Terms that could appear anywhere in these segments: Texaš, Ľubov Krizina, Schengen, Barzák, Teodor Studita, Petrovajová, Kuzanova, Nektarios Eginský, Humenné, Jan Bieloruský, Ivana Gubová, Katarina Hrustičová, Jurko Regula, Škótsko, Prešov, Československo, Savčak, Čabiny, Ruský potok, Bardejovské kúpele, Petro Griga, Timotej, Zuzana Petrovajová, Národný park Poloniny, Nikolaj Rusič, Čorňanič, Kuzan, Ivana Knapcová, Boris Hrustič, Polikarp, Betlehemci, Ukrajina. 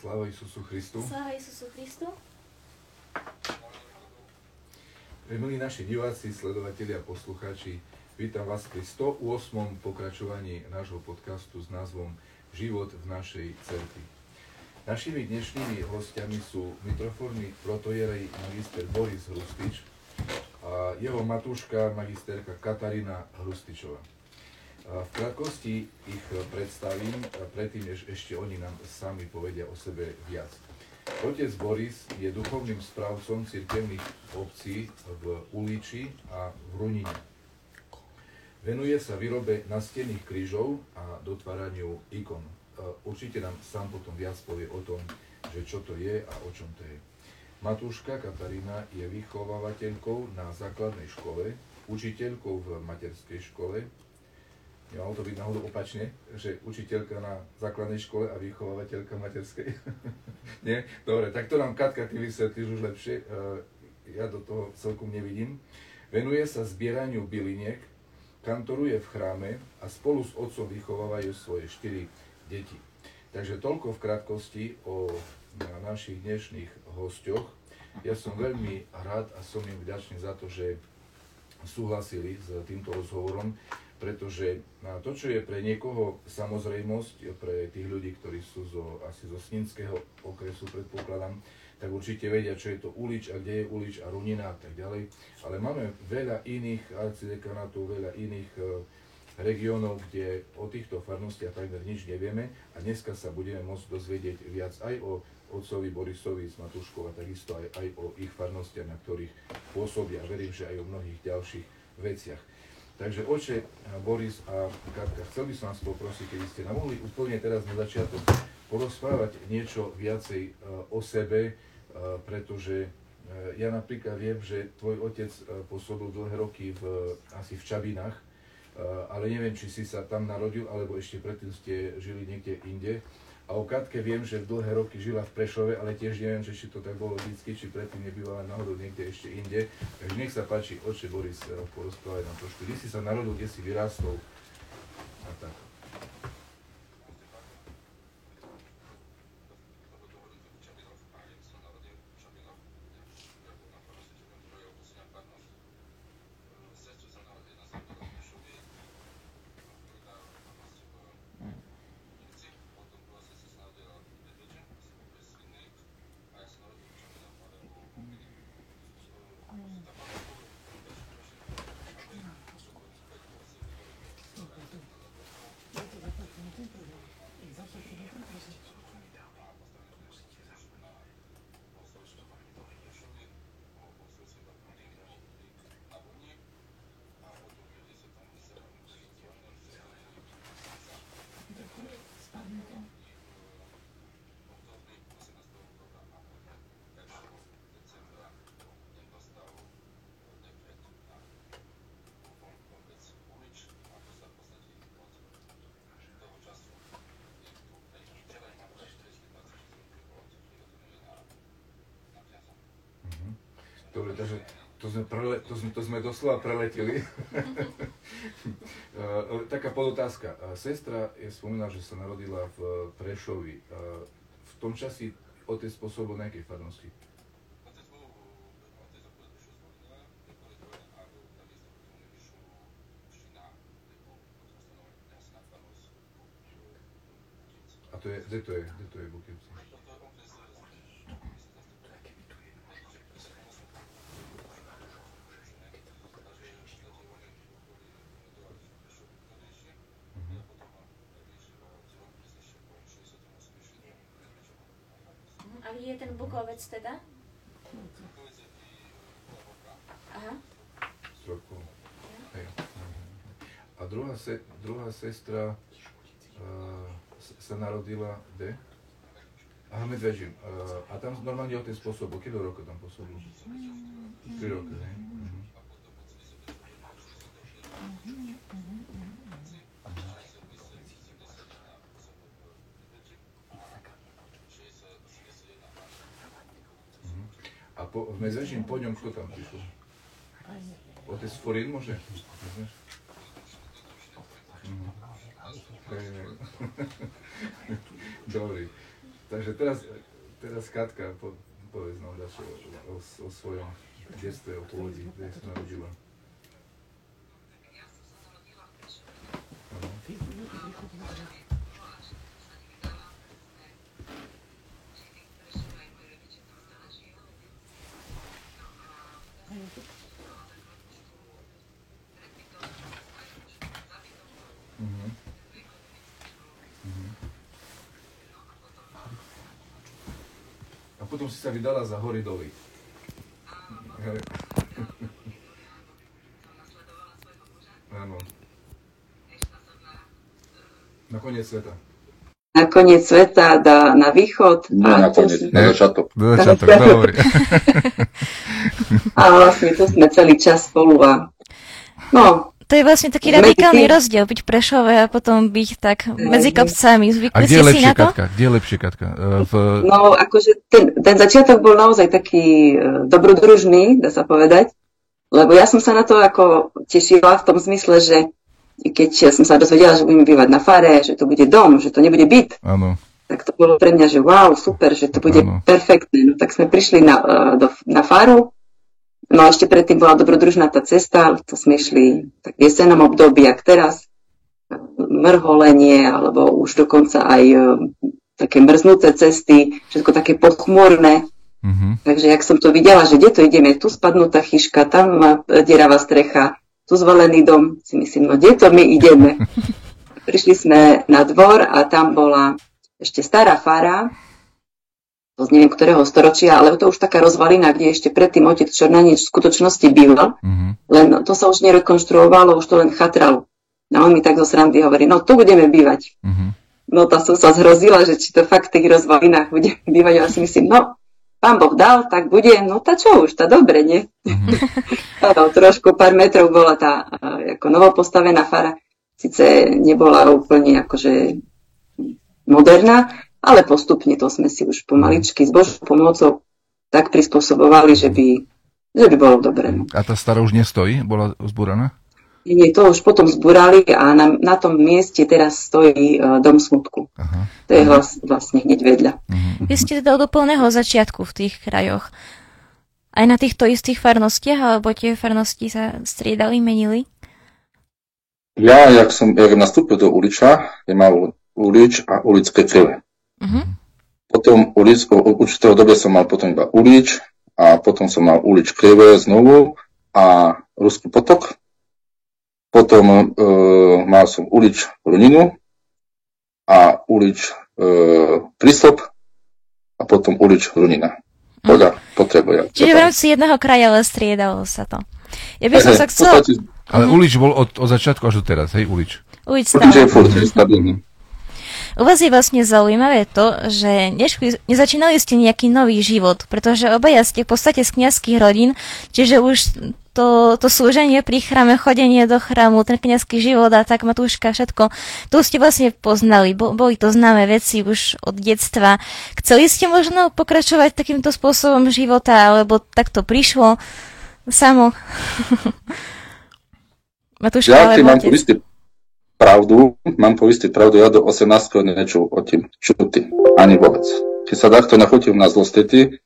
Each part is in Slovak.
Sláva Isusu Christu. Sláva Isusu Christu. Milí naši diváci, sledovatelia a poslucháči, vítam vás pri 108. pokračovaní nášho podcastu s názvom Život v našej cerkvi. Našimi dnešnými hostiami sú mitroforný protojerej magister Boris Hrustič a jeho matúška magisterka Katarina Hrustičová. V krátkosti ich predstavím, predtým, než ešte oni nám sami povedia o sebe viac. Otec Boris je duchovným správcom cirkevných obcí v Uliči a v Runine. Venuje sa výrobe nastenných krížov a dotváraniu ikon. Určite nám sám potom viac povie o tom, že čo to je a o čom to je. Matúška Katarína je vychovávateľkou na základnej škole, učiteľkou v materskej škole. Nemalo to byť náhodou opačne, že učiteľka na základnej škole a vychovávateľka materskej? Nie? Dobre, tak to nám Katka, ty vysvetlíš už lepšie, ja do toho celkom nevidím. Venuje sa zbieraniu byliniek, kantoruje v chráme a spolu s otcom vychovávajú svoje 4 deti. Takže toľko v krátkosti o našich dnešných hosťoch. Ja som veľmi rád a som im vďačný za to, že súhlasili s týmto rozhovorom, pretože to, čo je pre niekoho samozrejmosť, pre tých ľudí, ktorí sú asi zo Snínskeho okresu, predpokladám, tak určite vedia, čo je to Ulič a kde je Ulič a Runina a tak ďalej. Ale máme veľa iných arcidekanátov, veľa iných regiónov, kde o týchto farnostiach takmer nič nevieme a dneska sa budeme môcť dozvedieť viac aj o otcovi Borisovi z Matúškova, takisto aj o ich farnostiach, na ktorých pôsobia. Verím, že aj o mnohých ďalších veciach. Takže oče, Boris a Katka, chcel by som vás poprosiť, keby ste nám mohli úplne teraz na začiatok porozprávať niečo viacej o sebe, pretože ja napríklad viem, že tvoj otec pôsobil dlhé roky asi v Čabinách, ale neviem, či si sa tam narodil, alebo ešte predtým ste žili niekde inde. A o Katke viem, že dlhé roky žila v Prešove, ale tiež neviem, či to tak bolo vždycky, či predtým nebývala náhodou niekde ešte inde. Takže nech sa páči, oče Boris, porozprávaj nám trošku. Kde si sa narodil, kde si vyrástol a tak. Dobre, takže to sme doslova preleteli. Taká podotázka. Sestra je spomínala, že sa narodila v Prešovi. V tom časi otec pôsobil na nejakej farnosti? A to je, kde to je v Bukevci? A kde je ten Bukovec teda? druhá sestra sa narodila kde? Aha, Medvežím. A tam normálne otec pôsobil. Kedy roka tam pôsobil? 3 roky, ne? A v Medvežím po ňom kto tam prišiel? Otec Forín môže? Neznáš? Dobrý. Takže teraz Katka povedz nám o svojom detstve, o pôvodí, kde sa narodila. Potom si sa vydala za hory doly. Áno. Na koniec sveta. Na koniec sveta, na východ. Na koniec, na začiatok. Na začiatok, dobre. A vlastne to sme celý čas spolu a... No. To je vlastne taký radikálny rozdiel, byť v Prešove a potom byť tak medzi kopcami. Zvykli ste si na to? Kde je lepšie, Katka? No, akože ten začiatok bol naozaj taký dobrodružný, dá sa povedať, lebo ja som sa na to ako tešila v tom zmysle, že keď som sa dozvedela, že budeme bývať na fare, že to bude dom, že to nebude byt, ano. Tak to bolo pre mňa, že wow, super, že to bude ano. Perfektné. No, tak sme prišli na faru. No a ešte predtým bola dobrodružná tá cesta, to sme išli tak v jesennom období, jak teraz, mrholenie, alebo už dokonca aj také mrznuté cesty, všetko také pochmurné. Mm-hmm. Takže jak som to videla, že kde to ideme, tu spadnutá chyška, tam deravá strecha, tu zvalený dom, si myslím, no kde to my ideme. Prišli sme na dvor a tam bola ešte stará fara, neviem ktorého storočia, ale to už taká rozvalina, kde ešte predtým otec Čorňanič v skutočnosti býval, len to sa už nerekonštruovalo, už to len chatralo. A on mi tak zo srandy hovorí, no tu budeme bývať. Mm-hmm. No tá som sa zhrozila, že či to fakt v tých rozvalinách budeme bývať. A ja si myslím, no, pán Boh dal, tak bude, no tá čo už, tá dobre, nie? Mm-hmm. Trošku pár metrov bola tá ako novopostavená fara, síce nebola úplne akože moderná, ale postupne to sme si už pomaličky s Božou pomocou tak prispôsobovali, že by bolo dobré. A tá stará už nestojí? Bola zbúraná? Nie, to už potom zbúrali a na tom mieste teraz stojí Dom smutku. Aha. To je vlastne hneď vedľa. Vy ste teda od úplného začiatku v tých krajoch. Aj na týchto istých farnostiach? Alebo tie farnosti sa striedali, menili? Ja, jak nastúpil do Uliča, je mal Ulič a Ulické Krivé. Uh-huh. Potom v určitého dobe som mal potom iba Ulič a potom som mal Ulič Krivé znovu a Ruský potok. Potom mal som Ulič Runinu a Ulič Prístop a potom Ulič Runina. Podľa potrebuje. Čiže v rámci jedného kraja ale striedalo sa to. Ja by som sa chcel... Ale Ulič bol od začiatku až do teraz, hej Ulič? Ulič je furt stabilný. U vás je vlastne zaujímavé to, že nezačínali ste nejaký nový život, pretože obaja ste v podstate z kňazských rodín, čiže už to slúženie pri chráme, chodenie do chrámu, ten kňazský život a tak matúška, všetko, to ste vlastne poznali, boli to známe veci už od detstva. Chceli ste možno pokračovať takýmto spôsobom života, alebo tak to prišlo samo? Matúška, ja, alebo otec? Mám povistý pravdu, ja do 18 nečul o tým čuty, ani vôbec. Keď sa takto nachutil na zlostety,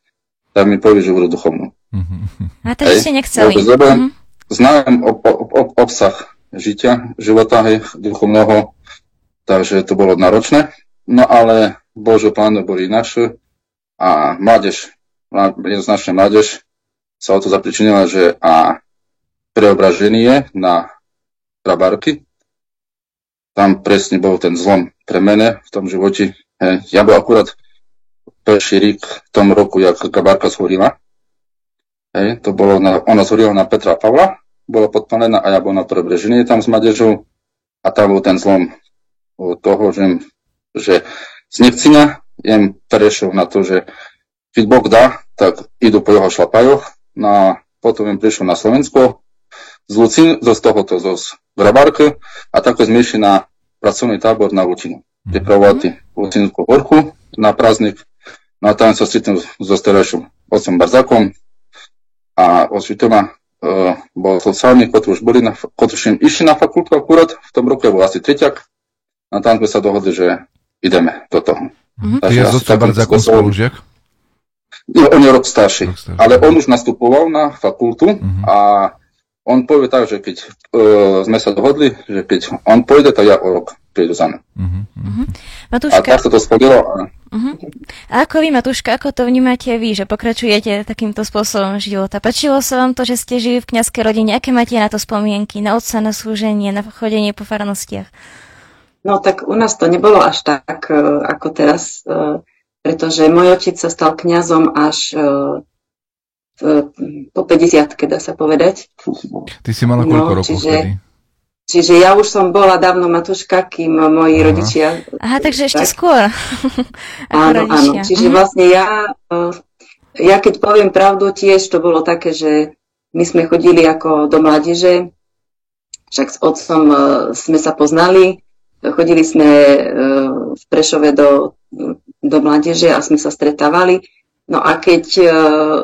tak mi povie, že budú duchovnú. Mm-hmm. A takže ste nechceli. Mm-hmm. Znám obsah života duchovného, takže to bolo náročné. No ale Božie plány boli naše a jednoznačne mládež sa o to zapričinila, že a preobraženie na Gabárky. Tam presne bol ten zlom pre mene v tom živote. Ja bol akurát prvý rok v tom roku, jak Gabárka zhorila. To bolo ona zhorila na Petra Pavla, bola podpálená a ja bol na prebrežení tam s mládežou. a tam bol ten zlom toho, že z Nevcina jem Prešov na to, že keď Boh dá, tak idú po jeho šlapajoch, potom jem prišiel na Slovensko, z Lucín, z Gabárky, a tako sme išli na pracovný tábor na Lucínu. Pripravovali Lucínskú Horku na prázdnik, a tam sa stretnem so starejším otcom Barzákom a osvitoma bol sociálny, ktorí išli na fakultu akurát, v tom roku je bol asi treťak, a tam sme sa dohodli, že ideme do toho. Ty je s otcom Barzákom spolužiak? On je rok starší, ale on už nastupoval na fakultu a on povie tak, že keď sme sa dohodli, že keď on pôjde, tak ja o rok prídu za mňa. A tak sa to splnilo. A ako vy, Matúška, ako to vnímate vy, že pokračujete takýmto spôsobom života? Páčilo sa vám to, že ste žili v kňazskej rodine? Aké máte na to spomienky? Na otca, na slúženie, na chodenie po farnostiach? No tak u nás to nebolo až tak, ako teraz, pretože môj otec sa stal kňazom až po 50-ke, dá sa povedať. Ty si mala koľko rokov vtedy? Čiže ja už som bola dávno matuška, kým moji rodičia... Aha, takže ešte skôr. Áno, áno. Čiže vlastne ja keď poviem pravdu, tiež to bolo také, že my sme chodili ako do mládeže, však s otcom sme sa poznali, chodili sme v Prešove do mládeže a sme sa stretávali. No a keď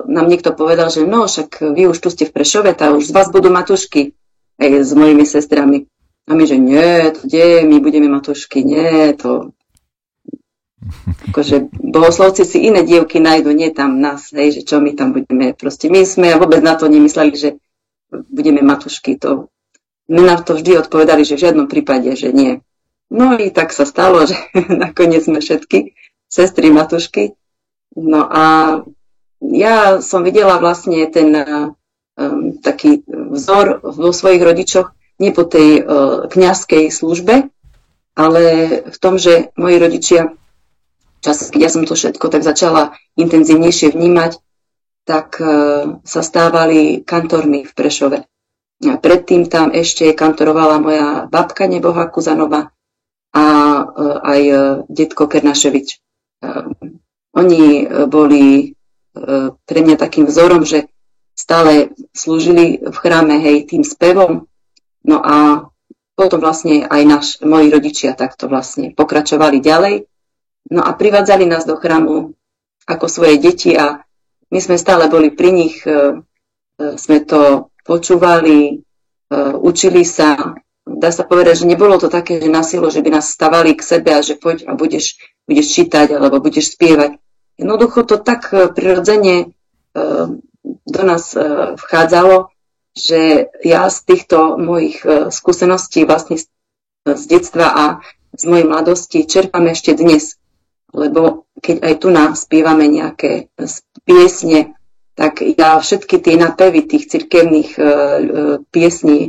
nám niekto povedal, že no, však vy už tu ste v Prešove, tá už z vás budú matušky. Aj s mojimi sestrami. A my, že nie, to kde, my budeme matušky, nie, to... Akože bohoslovci si iné dievky nájdu, nie tam nás, hej, že čo my tam budeme. Proste my sme vôbec na to nemysleli, že budeme matušky. To... My nám to vždy odpovedali, že v žiadnom prípade, že nie. No i tak sa stalo, že nakoniec sme všetky sestry matušky. No a ja som videla vlastne ten... taký vzor vo svojich rodičoch, nie po tej kňazskej službe, ale v tom, že moji rodičia, čas, keď ja som to všetko tak začala intenzívnejšie vnímať, tak sa stávali kantormi v Prešove. A predtým tam ešte kantorovala moja babka nebohá Kuzanova a aj detko Kernaševič. Oni boli pre mňa takým vzorom, že stále slúžili v chráme, hej, tým spevom. No a potom vlastne aj moji rodičia takto vlastne pokračovali ďalej. No a privádzali nás do chrámu ako svoje deti a my sme stále boli pri nich, sme to počúvali, učili sa. Dá sa povedať, že nebolo to také, že na silu, že by nás stavali k sebe a že poď a budeš čítať alebo budeš spievať. Jednoducho to tak prirodzene do nás vchádzalo, že ja z týchto mojich skúseností vlastne z detstva a z mojej mladosti čerpám ešte dnes. Lebo keď aj tu spievame nejaké piesne, tak ja všetky tie napevy tých cirkevných piesní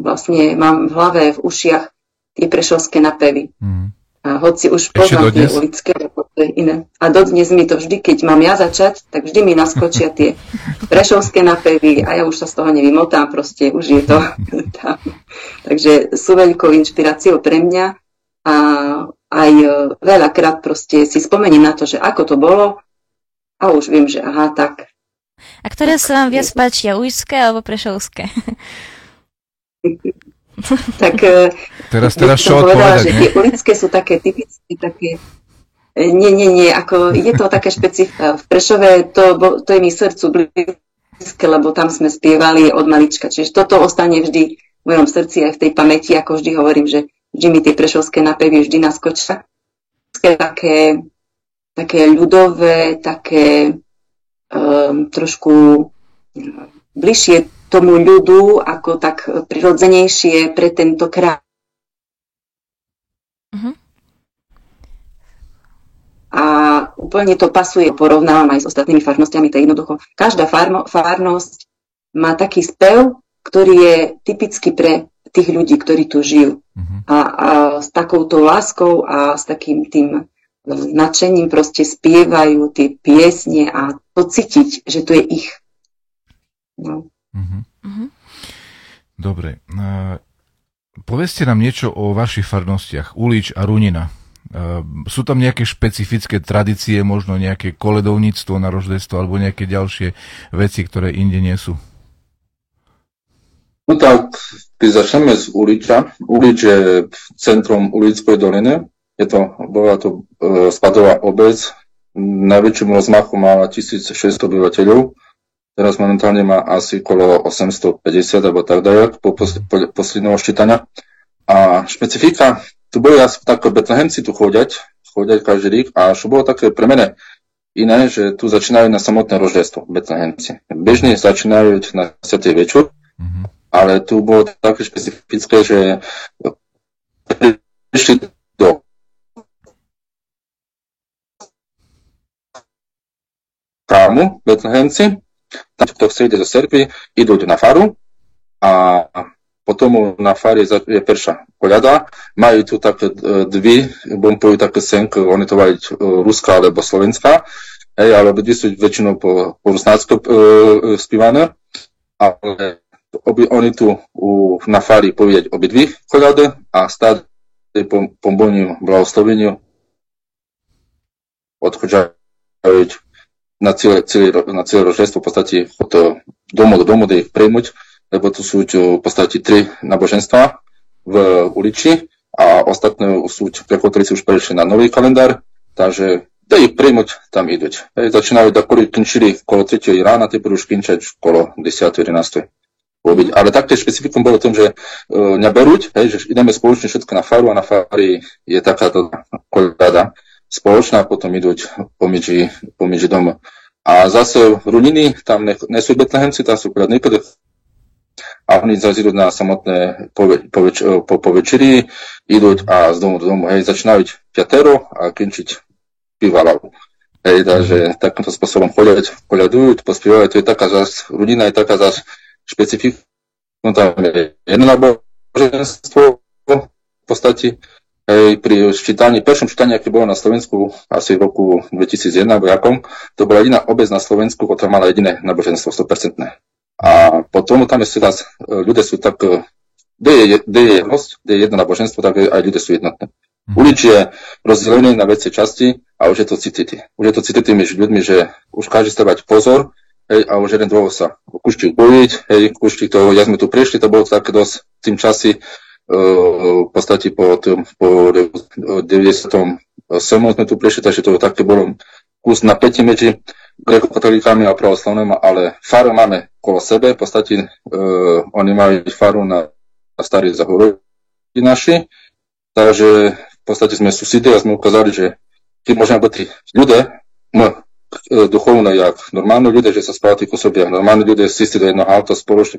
vlastne mám v hlave, v ušiach tie prešovské napevy. A hoci už poznám tie ulické alebo iné. A dodnes mi to vždy, keď mám ja začať, tak vždy mi naskočia tie prešovské napevy a ja už sa z toho nevymotám, proste už je to tam. Takže sú veľkou inšpiráciou pre mňa a aj veľakrát proste si spomením na to, že ako to bolo a už viem, že aha, tak. A ktoré sa vám viac páčia, ulické alebo prešovské? Tak teraz som povedala, že tie ulické sú také typické, také nie, ako je to také špecifické. V Prešove to je mi srdcu blízke, lebo tam sme spievali od malička, čiže toto ostane vždy v mojom srdci aj v tej pamäti, ako vždy hovorím, že vždy mi tie prešovské napevy vždy naskočia. Také ľudové, také trošku bližšie tomu ľudu, ako tak prirodzenejšie pre tento kraj. A úplne to pasuje, porovnávam aj s ostatnými farnostiami, to je jednoducho. Každá farnosť má taký spev, ktorý je typický pre tých ľudí, ktorí tu žijú. A s takouto láskou a s takým tým nadšením proste spievajú tie piesne a to cítiť, že to je ich. No. Dobre, Povedzte nám niečo o vašich farnostiach, Ulič a Runina. Sú tam nejaké špecifické tradície, možno nejaké koledovníctvo na roždestvo alebo nejaké ďalšie veci, ktoré inde nie sú? No tak, keď začneme z Uliča. Ulič je centrum Ulickej doliny. Je to, bola to spadová obec. Najväčším rozmachom má 1600 obyvateľov. Teraz momentálne má asi okolo 850 alebo tak dajak po posledného ščítania. A špecifika, tu boli asi také Betlehemci tu chodiať každý rok a čo bolo také pre mene iné, že tu začínajú na samotné roždestvo Betlehemci. Bežne začínajú na 7. večer, ale tu bolo také špecifické, že prišli do chrámu Betlehemci, tam, kto chce ide do cerkvy, idú na faru a potom na fare je perša koľada. Majú tu také dve, bompujú také senky, oni to majú ruská alebo slovenská, ale dve sú väčšinou po rusnácku spívané, ale oni tu na fari povedať obidvi koľady a stále po bohniu blahosloveniu odchodžajú na celé roždestvo v podstate od domu do domu, kde ich prejmuť, lebo tu sú v podstate tri náboženstva v Uliči a ostatné sú, ktoré si už prešli na nový kalendár, takže kde ich prejmuť, tam idú. Začínajú, ktoré končili okolo 3. rána, tie budú už končať okolo 10.11. Ale taktiež špecifikom bolo tým, že neberúť, že ideme spoločne všetko na faru a na fari je takáto koľada spoločná, potom idú pomedzi doma. A zase v Runini, tam nie sú Betlehemci, tam sú akurát niekedy. A oni zase idú na samotné po večeri, idú a z domu do domu, začínajú piatero a končiť pivalavu. Takže takýmto spôsobom koľadujú, pospievajú, to je taká zase, Runina je taká zase špecifika, no tam je jedno náboženstvo v podstate. Pri prvom ščítaní, aké bolo na Slovensku asi v roku 2001 vojakom, to bola jediná obec na Slovensku, ktorá mala jediné náboženstvo 100%. A potom tam ešte raz, ľudia sú tak, kde je jednosť, kde je jedno náboženstvo, tak aj ľudia sú jednotné. Ulič je rozdelený na väčšie časti a už je to cítite. Už je to cítite medzi ľuďmi, že už každý stavať pozor, a už jeden dôvod sa kúšti bojiť, ja sme tu prišli, to bolo tak dosť v tým časi, v podstate po 98 sme tu prišli, takže to také bolo kus napätie medzi grékokatolíkami a pravoslavnými, ale faru máme okolo sebe, v podstate oni majú faru na starých zahorovi naši, takže v podstate sme susedy a sme ukázali, že keď môžeme byť ľudia, duchovno, jak normálni ľudia, že sa spávati ku sobie, normálni ľudia sisti do jednoho auta spoločne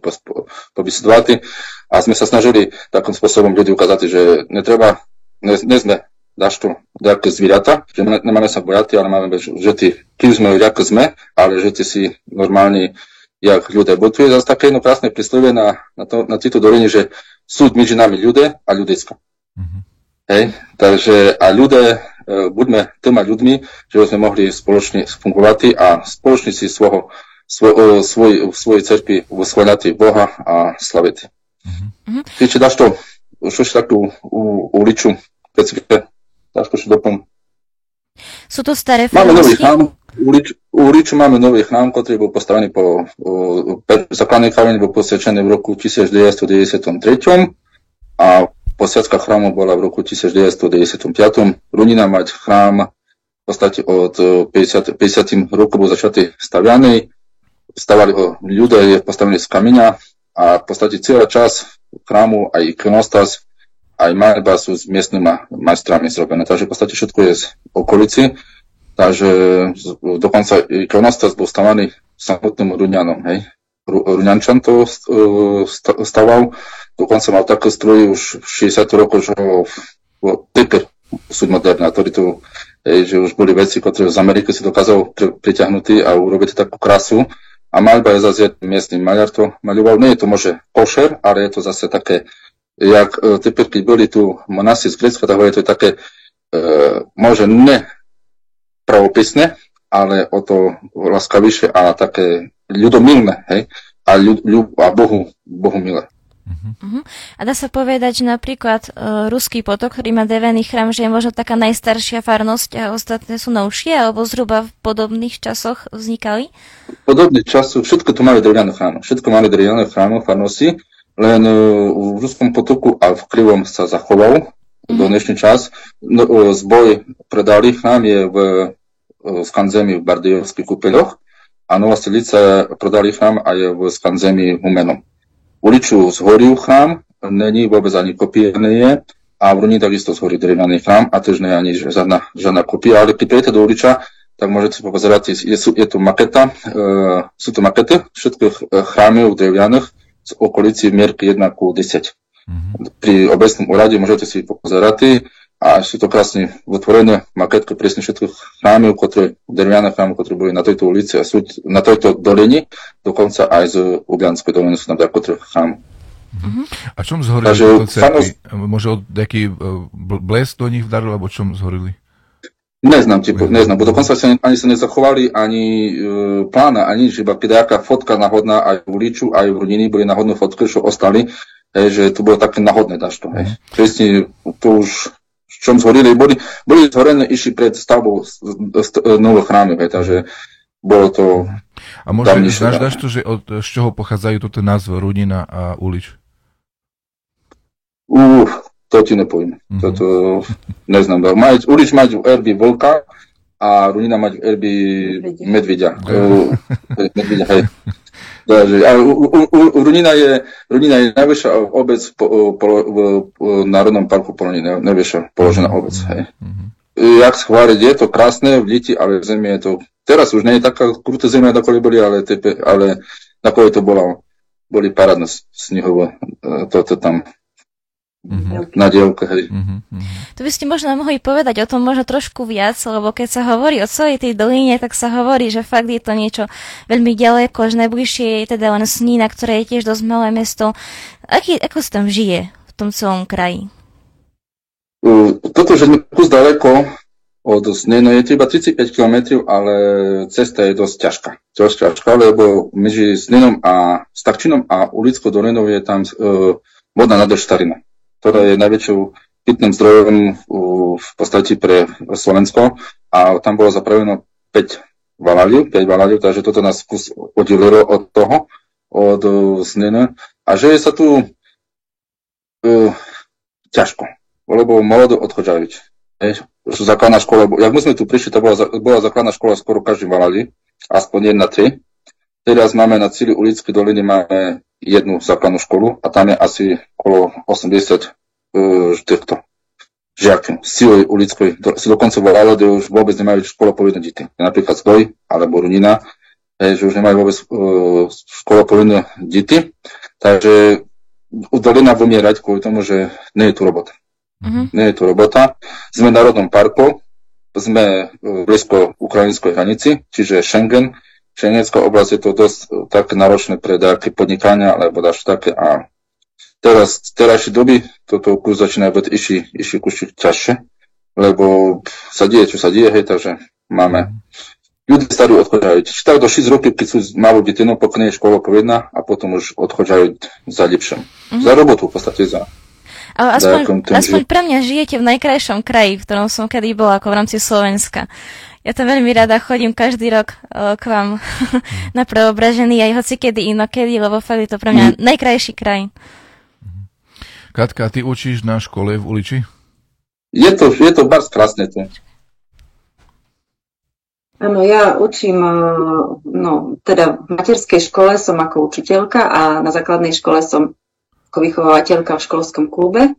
pobisedovati a sme sa snažili takým spôsobom ľudí ukázať, že netreba, ne sme dašto ako zvieratá, že nemáme sa bojati, ale máme že tí, kým sme, ako sme, ale že tí si normálni, jak ľudia. Bo tu je zase také jedno krásne príslovie na týto dolini, že súd medzi nami ľudia a ľudecká. Takže a ľudia, buďme týma ľuďmi, že sme mohli spoločne fungovať a spoločne si svojej cerkvi vysvojľať Boha a slaviť. Čiže dáš to, čo si takú Uliču, keď si dáš to, čo doplň. Sú to staré farnosti? Uliču máme nový chrám, ktorý bol postavený po základnej kameň, bol posvečený v roku 1993 a posviacka chrámu bola v roku 1995. Runina mať chrám v podstate od 50. roku bol začatý stavianý. Stavali ho ľudia, je postavený z kameňa a v podstate celá časť chrámu, aj ikonostas, aj maľba sú s miestnymi majstrami zrobené. Takže v podstate všetko je z okolici. Takže dokonca ikonostas bol stavaný samotným Runianom, hej. Ruňančan to staval, dokonca mal také stroje už v 60 rokov, že typer sú moderné, že už boli veci, ktoré z Ameriky si dokázal priťahnutý a urobiť takú krasu. A maľba je zase miestný maľar to maľoval. Nie je to možno košer, ale je to zase také, jak typer, keď boli tu monasi z Grécka, tak je to také, možno ne pravopisné, ale o to láskavejšie a také ľudomilné, hej, a Bohu milé. Uh-huh. A dá sa povedať, že napríklad Ruský potok, ktorý má drevený chrám, že je možno taká najstaršia farnosť a ostatné sú novšie, alebo zhruba v podobných časoch vznikali? V podobných časoch, všetko tu máme drevenú chrámu. Všetko máme drevenú chrámu, farnosti, len v Ruskom potoku a v Krivom sa zachoval do dnešný čas. Zboj predali chrám je v skanzemi v Bardejovských kúpeľoch a Nová Sídlica predali chrám a je v skanzemi Humeno. Uliču zhoril chrám, není vôbec ani kopie nie je, a v Runine takisto zhorí drevený chrám a tiež nie je ani žiadna kopia, ale keď príjete do Uliča, tak môžete pozerať, je tu maketa, sú to makety všetkých chrámov drevených z okolici mierky 1:10. Pri obecnom úrade môžete si pozerať a sú to krásne vytvorené maketky presne všetkých chrámov, ktoré drevené chrámy, ktoré boli na tejto ulici a sú na tejto dolini, dokonca aj z Ulianskej doliny sú tam také chrámy. Uh-huh. A čom zhorili tieto cerky? Možno nejaký blesk do nich vdaril, alebo čom zhorili? Neznám, bo dokonca ani sa nezachovali, ani plána, ani iba kedajaká fotka náhodná aj v Uliču, aj v Runini boli náhodné fotky, čo ostali, že to bolo také náhodné dačto. Presne to už čom zhorili, boli zhorené išli pred stavbou nového chrámu, takže bolo to... A možno dáš to, že z čoho pochádzajú toto názvy Runina a Ulič? To ti nepoviem. Mm-hmm. Toto neznám. Ulič mať v erbi vlka a Runina mať v erbi medvedia. Runina je najvyššia obec v Národnom parku Poloniny, najvyššia položená obec. Mm-hmm. Jak schváliť, je to krásne v liti, ale v zemi je to... Teraz už nie je taká krutá zemia, ako boli, ale takové to boli parádne snihové, toto tam na dielke. Mm-hmm. Tu by ste možno mohli povedať o tom možno trošku viac, lebo keď sa hovorí o celej tej doline, tak sa hovorí, že fakt je to niečo veľmi ďaleko, že najbližšie je teda len Snína, ktoré je tiež dosť malé mesto. Ako sa tam žije v tom celom kraji? Toto, že sme kus daleko od Snino, je to iba 35 km, ale cesta je dosť ťažká. Lebo medzi Sninom a Stavčinom a Ulickou dolinou je tam vodná nádrž Starina, ktorá je najväčšou pitným zdrojom v podstate pre Slovensko a tam bolo zapravené 5 valáľov, takže toto nás kus oddelilo od Snina. A že je sa tu ťažko, lebo mladí odchádzajú. Základná škola, jak my sme tu prišli, to bola základná škola skoro každý valáli, aspoň 1-3. Teraz máme na cíli Ulickej doliny máme jednu základnú školu a tam je asi okolo 80 týchto žiakov. Síly Ulickej, si dokonca valáli, kde už vôbec nemajú školopovinné deti. Napríklad Zdoj alebo Runina, že už nemajú vôbec školopovinné deti. Takže dolina vymierať kvôli tomu, že nie je tu robota. Mm-hmm. Nie je to robota. Sme v Národnom parku, sme blízko ukrajinskej hranici, čiže Schengen. Schengenská oblasť je to dosť také náročné pre také podnikania, alebo dáš také. A teraz, v terajšej doby toto kus začína byť išli kúšik ťažšie, lebo čo sa deje, hej, takže máme. Ľudia starí odchádzajú. Čítajú do 6 rokov, keď sú malú detinu, pokiaľ je škola povedná, a potom už odchádzajú za lepším. Mm-hmm. Za robotu v podstate, za... Ale aspoň pre mňa žijete v najkrajšom kraji, v ktorom som kedy bola, ako v rámci Slovenska. Ja tam veľmi rada chodím každý rok k vám na Preobražený, aj hoci kedy inokedy, lebo fakt je to pre mňa najkrajší kraj. Katka, ty učíš na škole v Uliči? Je to bardzo krásne to. Áno, ja učím, v materskej škole som ako učiteľka a na základnej škole som ako vychovávateľka v školskom klube.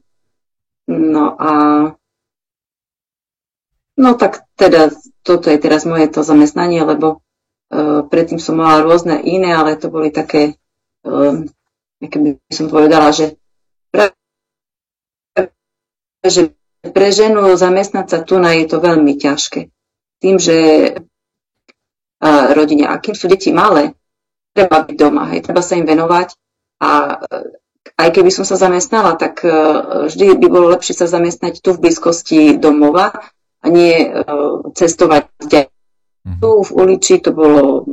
Toto je teraz moje to zamestnanie, lebo predtým som mala rôzne iné, ale to boli také, aké by som povedala, že pre ženu zamestnať sa tu je to veľmi ťažké. Tým, že rodine, a kým sú deti malé, treba byť doma, hej, treba sa im venovať a aj keby som sa zamestnala, tak vždy by bolo lepšie sa zamestnať tu v blízkosti domova a nie cestovať ďalej. Tu v Uliči to bolo,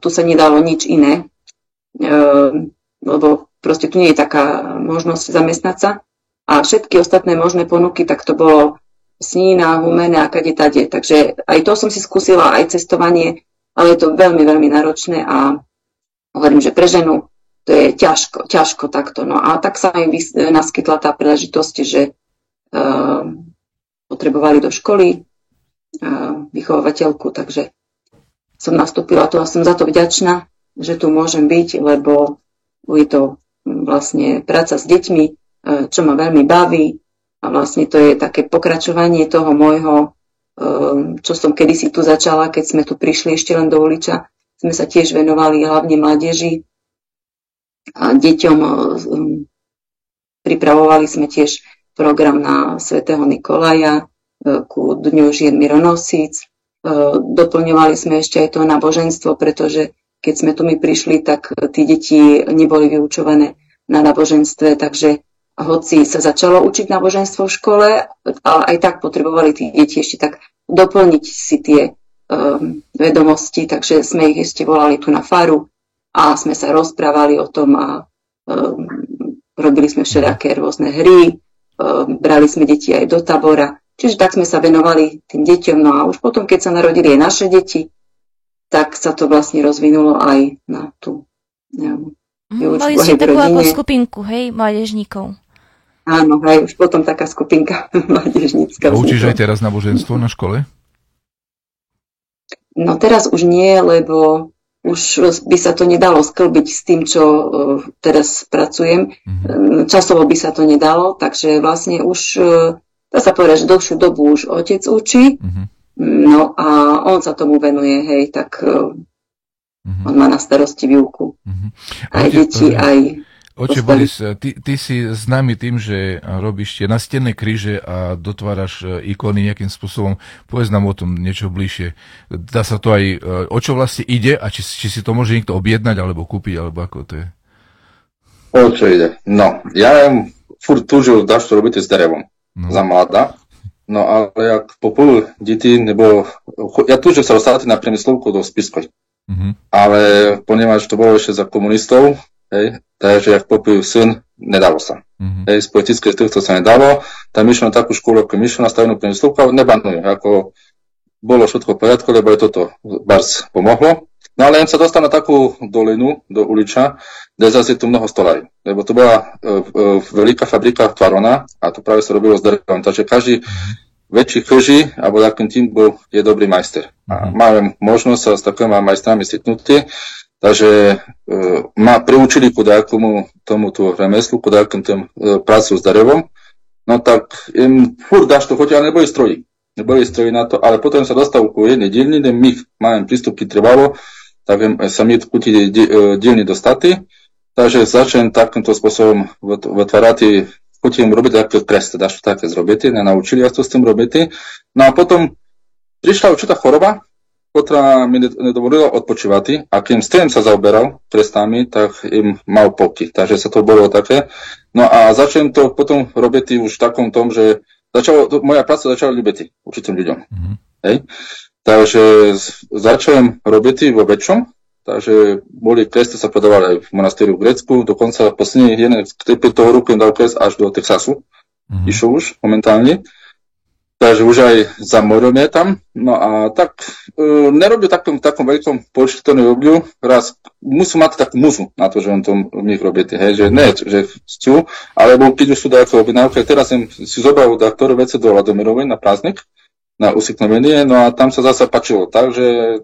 tu sa nedalo nič iné, lebo proste tu nie je taká možnosť zamestnať sa. A všetky ostatné možné ponuky, tak to bolo Snína, Humenné a kadetade. Takže aj to som si skúsila, aj cestovanie, ale je to veľmi, veľmi náročné a hovorím, že pre ženu to je ťažko takto. No a tak sa mi naskytla tá príležitosť, že potrebovali do školy vychovateľku, takže som nastúpila tu a som za to vďačná, že tu môžem byť, lebo je to vlastne práca s deťmi, čo ma veľmi baví a vlastne to je také pokračovanie toho môjho, čo som kedysi tu začala, keď sme tu prišli ešte len do Uliča. Sme sa tiež venovali hlavne mládeži a deťom. Pripravovali sme tiež program na svätého Nikolaja ku Dňu žien mironosíc. Doplňovali sme ešte aj to náboženstvo, pretože keď sme tu my prišli, tak tí deti neboli vyučované na náboženstve, takže hoci sa začalo učiť náboženstvo v škole, ale aj tak potrebovali tí deti ešte tak doplniť si tie vedomosti, takže sme ich ešte volali tu na faru a sme sa rozprávali o tom a robili sme všelijaké rôzne hry, brali sme deti aj do tábora, čiže tak sme sa venovali tým deťom. No a už potom, keď sa narodili aj naše deti, tak sa to vlastne rozvinulo aj na tú výučbu. Mali ste takú ako skupinku, hej, mládežníkov. Áno, aj už potom taká skupinka mládežnícka. A učíš aj teraz náboženstvo na škole? No teraz už nie, lebo už by sa to nedalo sklbiť s tým, čo teraz pracujem. Mm-hmm. Časovo by sa to nedalo, takže vlastne už, dá sa povedať, že dlhšiu dobu už otec učí. Mm-hmm. No a on sa tomu venuje, hej, tak on má na starosti výuku. Aj deti, aj... Oče Boris, ty si známy tým, že robíš tie nastenné kríže a dotváraš ikony nejakým spôsobom. Povedz nám o tom niečo bližšie. Dá sa to aj... O čo vlastne ide a či si to môže niekto objednať alebo kúpiť, alebo ako to je? O čo ide? No, ja furt túžil dašto robiť s drevom. No. Za mladá. No ale jak popul děti, nebo ja tužil sa dostať na premyslovku do Spiskoj, ale ponieważ to bolo ešte za komunistov, hej, takže jak popil syn, nedalo sa. Hej, z politických týchto sa nedalo, tam išlo na takú školu, ako išlo na stavnú premyslovku, nebanuje, ako bolo všetko v poriadku, lebo je toto bars pomohlo. No ale on sa dostal na takú dolinu, do Uliča, kde zase tu mnoho stolári, lebo to bola veľká fabrika tvarona a to práve sa robilo s drevom, takže každý väčší krži, alebo takým tým bol, je dobrý majster. Máme možnosť sa s takými majstrami stretnúť, takže ma priučili kudakomu tomuto remeslu, kudakom tomu prácu s drevom, no tak im furt dáš to chodí, ale neboli stroji na to, ale potom sa dostal ku jednej dielni, kde my máme prístup, ktorý trvalo, tak sa mi kúti dielni dostati, takže začnem takýmto spôsobom vytvárať, kútim robiť také kresty, dáš to také zrobiť, nenaučili ja to s tým robiť. No a potom prišla určitá choroba, ktorá mi nedovolila odpočívať a kým s tým sa zaoberal krestami, tak im mal poky, takže sa to bolo také. No a začnem to potom robiť už v takom tom, že moja práca začala ľúbiť určitým ľuďom. Hej. Takže začnem robiť vo väčšom, takže boli kresty sa predávali aj v monastýriu v Grécku, dokonca posledný jeden typ toho ruky dal kres až do Texasu, išiel už momentálne, takže už aj za morom je tam. No a tak nerobil takom veľkom počtu, to nerobil, raz musí mať takú muzu na to, že on to v nich robí, hej, že ne, že chcú, alebo keď už sú dajako objednávky, teraz si zobral ktoré veci do Ladomirovej na prázdnik, na usiknovenie, no a tam sa zase páčilo. Takže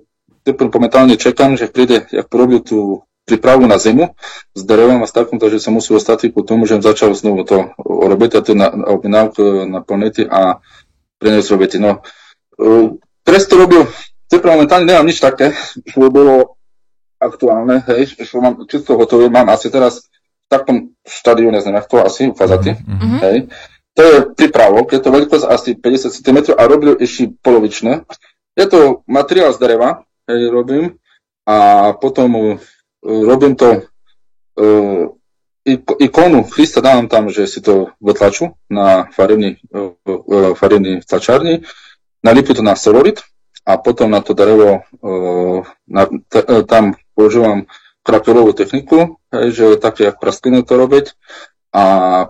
momentálne čekám, že príde, jak porobil tú prípravu na zimu s drevom a s takom, takže sa musí ostať po tomu, že začal znovu to robiť a to na objednávku naplniť a preniesť robiť. No, teraz to robil, momentálne nemám nič také, čo bolo aktuálne, hej, čo mám čisto hotové, mám asi teraz v takom štádiu, neviem, jak to asi ukázať, hej. To je prípravok, je to veľkosť asi 50 cm a robil ešte polovičné. Je to materiál z dreva, robím a potom robím to ikonu Krista, dávam tam, že si to vytlaču na farivní tlačárni, nalípiu to na celurit a potom na to drevo tam používam krapelovú techniku, že také jak prasklinu to robiť a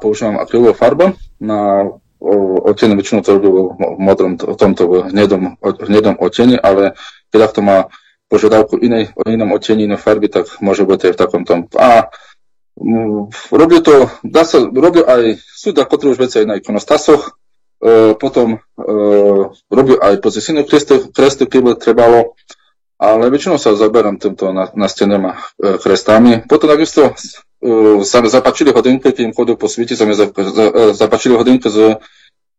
používam akrylovú farbu na odtieň, väčšinou to robilo v modrom, v hnedom odtieni, ale keď to má požiadavku o inom odtieni, inej farby, tak môže byť aj v takom tom. A robiu to, dá sa, robiu aj súda, ktoré už veci aj na ikonostasoch, potom robiu aj pozesínu krestu, keby trebalo, ale väčšinou sa zaberám týmto nástenema krestami. Potom takisto sa zapačili hodinky, keď im chodil po svieti, sa mi zapačili hodinky s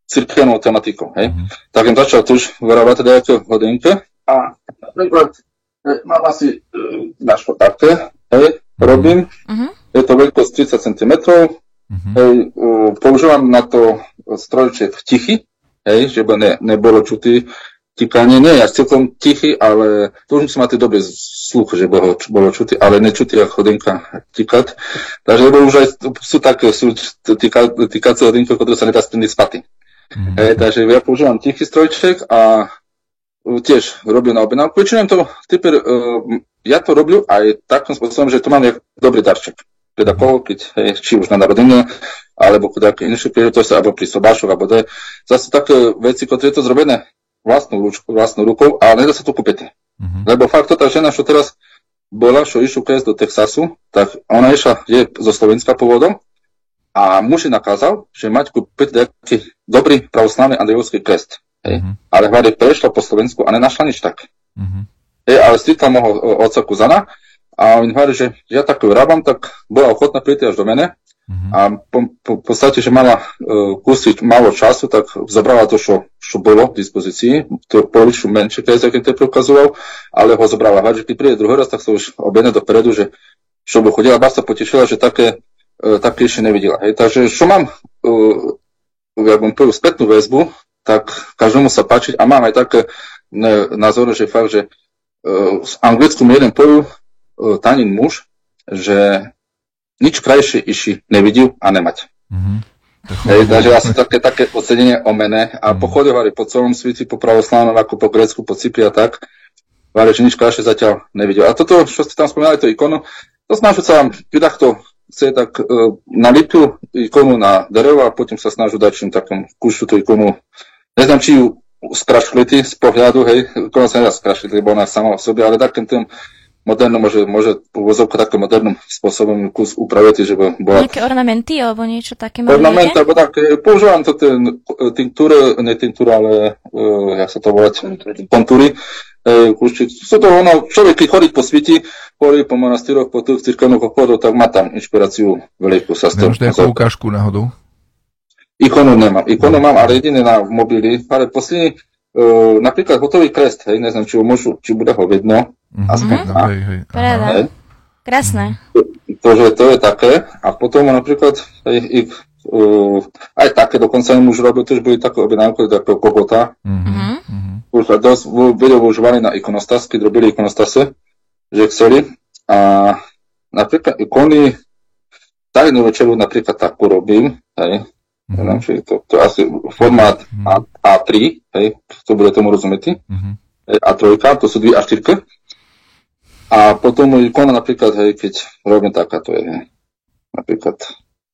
cirkevnou tematikou. Mm-hmm. Tak im začal tuž vyrábať nejaké hodinky a napríklad mám asi náš kontakte, robím, mm-hmm. Je to veľkosť 30 cm, mm-hmm. Používam na to strojček tichy, že by nebolo čutý. Tikanie nie, ja celkom tichý, ale to už musím mať dobrý sluch, že bolo čutý, ale nečutý, jak hodinka tikať. Takže lebo už aj sú také tikacie hodinky, ktoré sa nedá splniť spaty. Mm-hmm. Takže ja používam tichý strojček a tiež robím na objednávku. Väčšinou to, ja to robiu aj takým spôsobom, že to mám jak dobrý darček. Teda či už na narodenie, alebo nejaké inšie príležitosti, alebo pri sobášoch, alebo to je zase také veci, ktoré je to zrobené vlastnou rukou, ale nedá sa to kúpiť. Mm-hmm. Lebo fakt, tá žena, čo teraz bola, čo išla kres do Texasu, tak ona išla, je zo Slovenska pôvodom a muž jej nakázal, že mať kúpiť nejaký dobrý pravoslavný andrejovský kres. Mm-hmm. Ale hlavne prešla po Slovensku a nenašla nič tak. Mm-hmm. Ale stýtla moho otca Kuzana a on hovorí, že ja tak vyrábam, tak bola ochotná príjť až do mene. Uh-huh. A v podstate, že mala kusiť málo času, tak zobrala to, čo bolo v dispozícii, to poličku menšie, ktorý to preukazoval, ale ho zobrala. Hádže, keď príde druhý raz, tak sa už objedná dopredu, že čo by chodila, bá sa potešila, že také ešte nevidela. Hej. Takže, čo mám, ja bym prvú spätnú väzbu, tak každému sa páčiť a mám aj také názory, že fakt, že v anglickom jeden pojú tanín muž, že nič krajšie iši nevidel a nemať. Mm-hmm. Takže asi také ocenenie o mene. A pochodovali po celom svete, po pravoslávnom, ako po Grécku, po Cypri a tak. Vare, že nič krajšie zatiaľ nevidel. A toto, čo ste tam spomínali, to ikonu, to snažia sa vám, keď to chce, tak nalípiu ikonu na drevo a potom sa snažia dať čím takom kúšu tú ikonu. Neznám, či ju skrašlili z pohľadu, hej, ikonu sa nedá skrašliť, lebo ona sama o sebe, ale takým tým moderno, môže povozovka takým moderným spôsobom kus upraviť, že by bola... Nejaké ornamenty alebo niečo také? Ornament, alebo tak, používam to tinktúry, ale jak sa to volá, kontúry, kúšči. Sú to ono, človek, keď chodí po sviti, chodí po monastíroch, po tých cirkevných obchodoch, tak má tam inšpiráciu veľkú sa z toho. Nemáš nejakú ukážku náhodou? Ikonu nemám. Ikonu mám, ale jedine na mobily, ale posledný napríklad hotový krest, hej, neznám, či bude ho vidno. Mm-hmm. Aspoň tak. Hej. Krásne. To je také. A potom napríklad aj také, dokonca im už robil, tiež boli také objednávky, takého kokota. Mm-hmm. Už dosť vedel využívali na ikonostas, keď robili ikonostase, že chceli. A napríklad ikony, tajnú večeru napríklad takú robím, hej. Neviem, či to asi formát A3, hej, to bude tomu rozumieti. Mm-hmm. A3, to sú 2 A4. A potom ikona napríklad, hej, keď robím takáto je, hej, napríklad.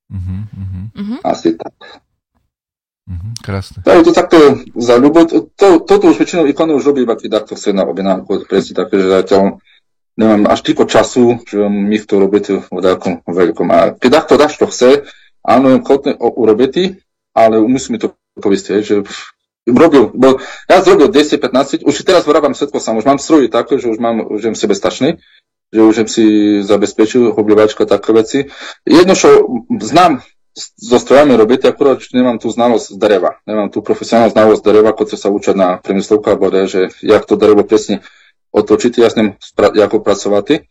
Mm-hmm. Asi tak. Mm-hmm. Krásne. To je to takto za ľubo. Toto už väčšinou ikonu už robí iba keď takto chce na objednávku, presne také, že zatiaľ nemám až týko času, že mi to robiť v takom veľkom. A keď takto dáš to chce, áno, je ochotné urobiť, ale musím to povieť, že robil, bo ja zrobil 10-15, už teraz vyrábam všetko sám, už mám stroje také, že už mám sebestačný, že už si zabezpečil oblievačka také veci. Jedno, čo znam so strojami robiť, akurát nemám tú znalosť dreva, nemám tú profesionálnu znalosť dreva, ako sa učia na priemyslovku, alebo že jak to drevo presne otočiť, ja s ním ako pracovať.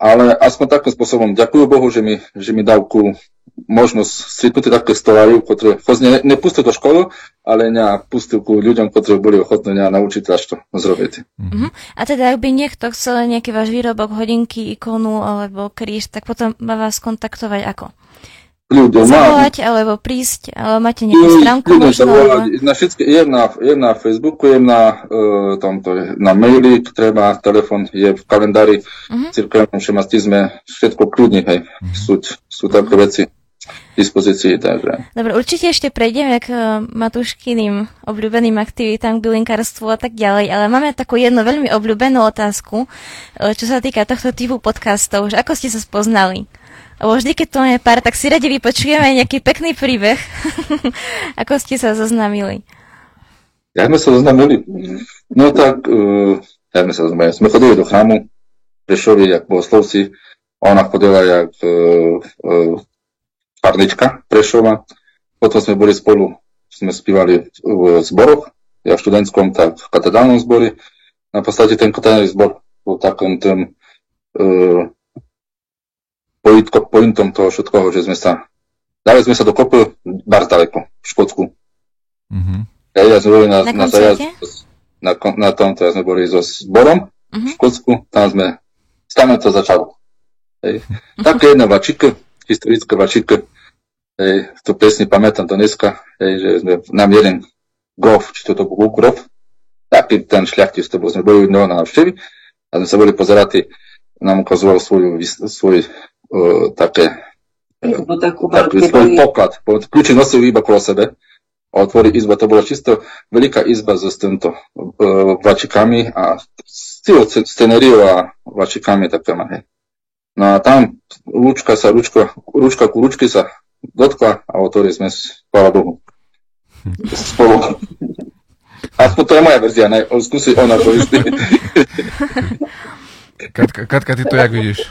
Ale aspoň takým spôsobom, ďakujem Bohu, že mi dal možnosť stretnúť také stolarov, ktoré nepustili do školu, ale nepustili ku ľuďom, ktorí boli ochotní naučiť až to zrobiť. Mm-hmm. A teda, ak by niekto chcel nejaký váš výrobok, hodinky, ikonu alebo kríž, tak potom má vás kontaktovať ako? Zavolať alebo prísť, ale máte nejakú stránku možno? Na všetky, je na Facebooku, je na maili, treba, telefon je v kalendári, v cirkevnom šematizme, všetko kľudne, hej, sú také veci v dispozícii, takže. Dobre, určite ešte prejdeme k Matúškyným obľúbeným aktivitám, k bylinkárstvu a tak ďalej, ale máme takú jednu veľmi obľúbenú otázku, čo sa týka tohto typu podcastov, že ako ste sa spoznali? Lebo vždy, keď to je pár, tak si radi vypočujeme nejaký pekný príbeh. Ako ste sa zoznamili? Jak sme sa zoznamili? No tak, jak sme sa zoznamili? Sme chodili do chrámu Prešovi, jak bohoslovci. Ona chodila jak farnička Prešova. Potom sme boli spolu, sme spívali v zboroch, ja v študentskom, tak v katedrálnom zbore. Na podstate ten katedrálny zbor bol takom tým pointom toho všetkoho, že sme sa dali dokopy bar daleko, v Škótsku. Mm-hmm. Ja sme boli na zájazd na tomto, ja sme boli so zborom v Škótsku, tam to začalo. Také jedna vačíka, historická vačíka, tú piesni pamätám do dneska, že sme nám jeden grof, či toto bol grof, taký ten šľachtic, to bol, sme boli u neho na návštevy a sme sa boli pozerať, nám ukazoval svoj svoj poklad. Kľúči nosil iba kolo sebe. A otvorí izba, to bola čisto veľká izba so týmto vačikami a scenériou a vačikami také mahe. No a tam ručka ku ručky sa dotkla a otvorili sme, chvála Bohu, spolu. Aspoň to je moja verzia, ne? Skúsi ona to istý. Katka, ty to jak vidíš?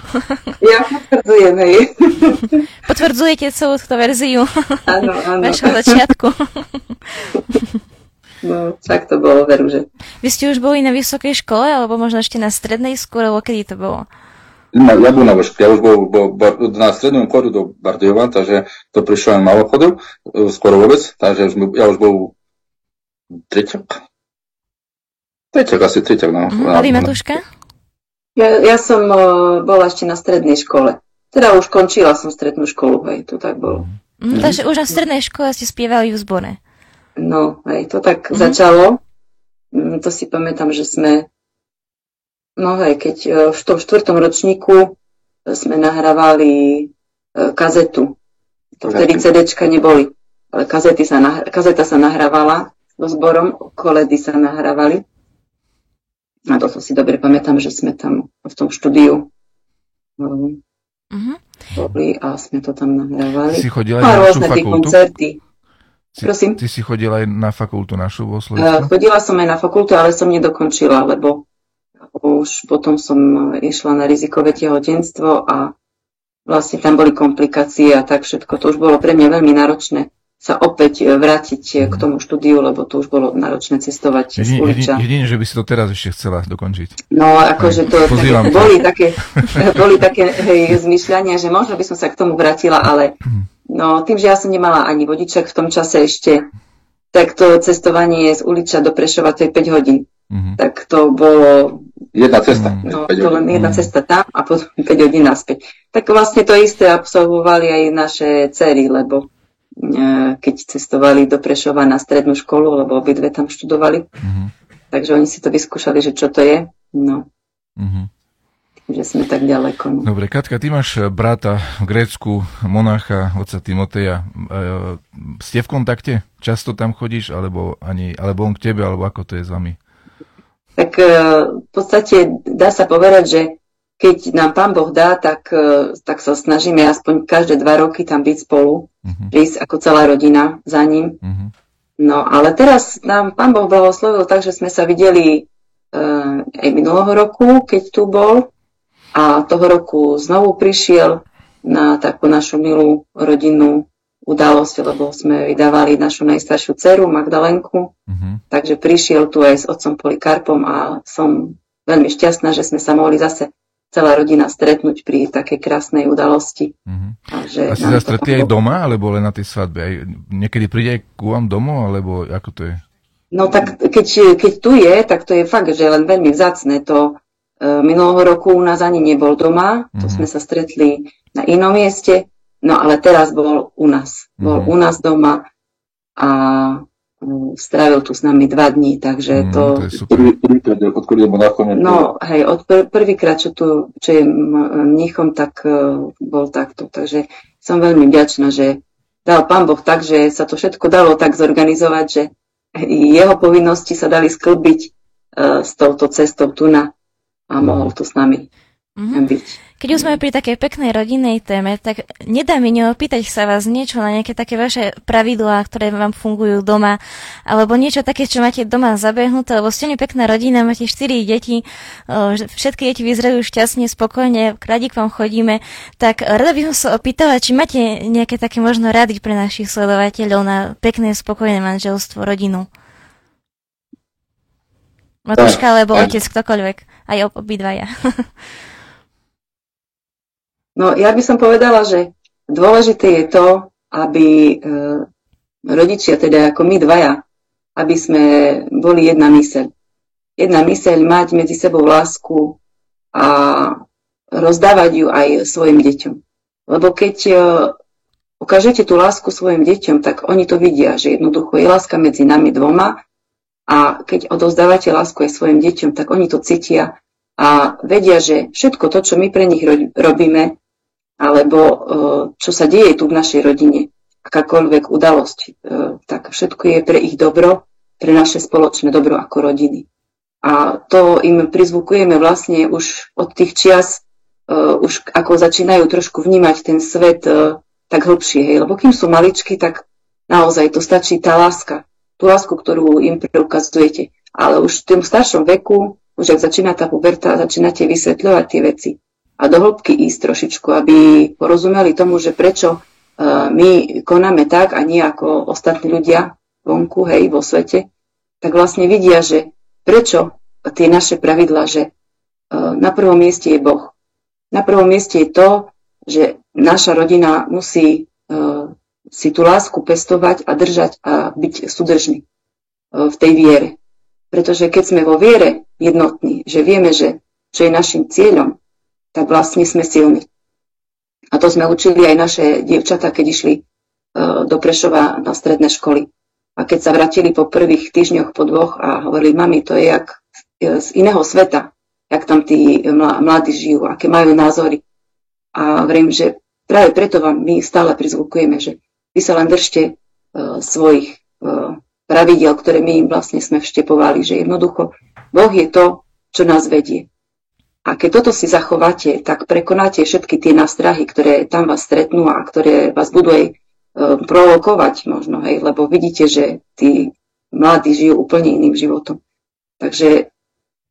Ja potvrdzujem, hej. Potvrdzujete celú túto verziu. Áno. Vašho začiatku. No, tak to bolo, veru, že. Vy ste už boli na vysokej škole, alebo možno ešte na strednej skôr, alebo kedy to bolo? Ja už bol na strednom chodu do Bardejova, takže to prišlo aj malo chodov, skoro vôbec, takže ja už bol treťak. A vy, Matúška? Ja som bola ešte na strednej škole. Teda už končila som strednú školu, hej, to tak bolo. Takže už na strednej škole ste spievali v zbore. No, hej, to tak začalo. To si pamätám, že sme... No hej, keď v tom štvrtom ročníku sme nahrávali kazetu. To vtedy CDčka neboli, ale kazeta sa nahrávala so zborom, koledy sa nahrávali. A toto si dobre pamätám, že sme tam v tom štúdiu boli a sme to tam nahrávali. A rôzne tie koncerty. Ty si chodila aj na fakultu našu vo Slovensku? Chodila som aj na fakultu, ale som nedokončila, lebo už potom som išla na rizikové tehotenstvo a vlastne tam boli komplikácie a tak všetko. To už bolo pre mňa veľmi náročné sa opäť vrátiť k tomu štúdiu, lebo to už bolo náročné cestovať z Uliča. Jedine, že by si to teraz ešte chcela dokončiť. No, akože to boli také hej, zmyšľania, že možno by som sa k tomu vrátila, ale no, tým, že ja som nemala ani vodičak v tom čase ešte, tak to cestovanie z Uliča do Prešova, to je 5 hodín. Mm-hmm. Tak to bolo... Jedna cesta. No, to len jedna cesta tam a potom 5 hodín naspäť. Tak vlastne to isté absolvovali aj naše dcery, lebo keď cestovali do Prešova na strednú školu, lebo obidve tam študovali. Takže oni si to vyskúšali, že čo to je. No. Že sme tak ďaleko. No. Dobre, Katka, ty máš brata v Grécku, monácha, otca Timoteja. Ste v kontakte? Často tam chodíš? Alebo on k tebe? Alebo ako to je s vami? Tak v podstate dá sa povedať, že keď nám Pán Boh dá, tak sa snažíme aspoň každé 2 roky tam byť spolu, prísť ako celá rodina za ním. No ale teraz nám Pán Boh blahoslovil tak, že sme sa videli aj minulého roku, keď tu bol, a toho roku znovu prišiel na takú našu milú rodinnú udalosť, lebo sme vydávali našu najstaršiu dceru Magdalenku, takže prišiel tu aj s otcom Polikarpom a som veľmi šťastná, že sme sa mohli zase celá rodina stretnúť pri takej krásnej udalosti. A si sa stretli aj doma, alebo len na tej svadbe? Aj niekedy príde aj ku vám domov, alebo ako to je? No tak keď tu je, tak to je fakt, že len veľmi vzácne. To minulého roku u nás ani nebol doma, to sme sa stretli na inom mieste No ale teraz bol u nás. Bol u nás doma a strávil tu s nami 2 dní, takže to je super. No hej, od prvýkrát, čo je mníchom, tak bol takto. Takže som veľmi vďačná, že dal Pán Boh tak, že sa to všetko dalo tak zorganizovať, že jeho povinnosti sa dali sklbiť s touto cestou tu na a mohol tu s nami byť. Keď už sme pri takej peknej rodinnej téme, tak nedá mi neopýtať sa vás niečo na nejaké také vaše pravidlá, ktoré vám fungujú doma, alebo niečo také, čo máte doma zabehnuté, lebo ste pekná rodina, máte 4 deti, všetky deti vyzerajú šťastne, spokojne, k radík vám chodíme, tak rada by som sa opýtala, či máte nejaké také možno rady pre našich sledovateľov na pekné, spokojné manželstvo, rodinu. Matuška alebo otec, ktokoľvek, aj obidvaja. No, ja by som povedala, že dôležité je to, aby rodičia, teda ako my dvaja, aby sme boli jedna myseľ. Jedna myseľ, mať medzi sebou lásku a rozdávať ju aj svojim deťom. Lebo keď ukážete tú lásku svojim deťom, tak oni to vidia, že jednoducho je láska medzi nami dvoma a keď odovzdávate lásku aj svojim deťom, tak oni to cítia a vedia, že všetko to, čo my pre nich robíme, alebo čo sa deje tu v našej rodine, akákoľvek udalosť, tak všetko je pre ich dobro, pre naše spoločné dobro ako rodiny. A to im prizvukujeme vlastne už od tých čias, už ako začínajú trošku vnímať ten svet tak hlbšie. Hej. Lebo kým sú maličky, tak naozaj to stačí tá láska, tú lásku, ktorú im preukazujete. Ale už v tom staršom veku, už ak začína tá puberta, začínate vysvetľovať tie veci a do hĺbky ísť trošičku, aby porozumeli tomu, že prečo my konáme tak a nie ako ostatní ľudia vonku, hej, vo svete, tak vlastne vidia, že prečo tie naše pravidlá, že na prvom mieste je Boh. Na prvom mieste je to, že naša rodina musí si tú lásku pestovať a držať a byť súdržný v tej viere. Pretože keď sme vo viere jednotní, že vieme, že čo je našim cieľom, tak vlastne sme silní. A to sme učili aj naše dievčatá, keď išli do Prešova na stredné školy. A keď sa vrátili po prvých týždňoch, po 2 a hovorili, mami, to je jak z iného sveta, jak tam tí mladí žijú, aké majú názory. A hovorím, že práve preto vám my stále prizvukujeme, že vy sa len držte svojich pravidiel, ktoré my im vlastne sme vštepovali, že jednoducho Boh je to, čo nás vedie. A keď toto si zachováte, tak prekonáte všetky tie nástrahy, ktoré tam vás stretnú a ktoré vás budú aj provokovať možno, hej, lebo vidíte, že tí mladí žijú úplne iným životom. Takže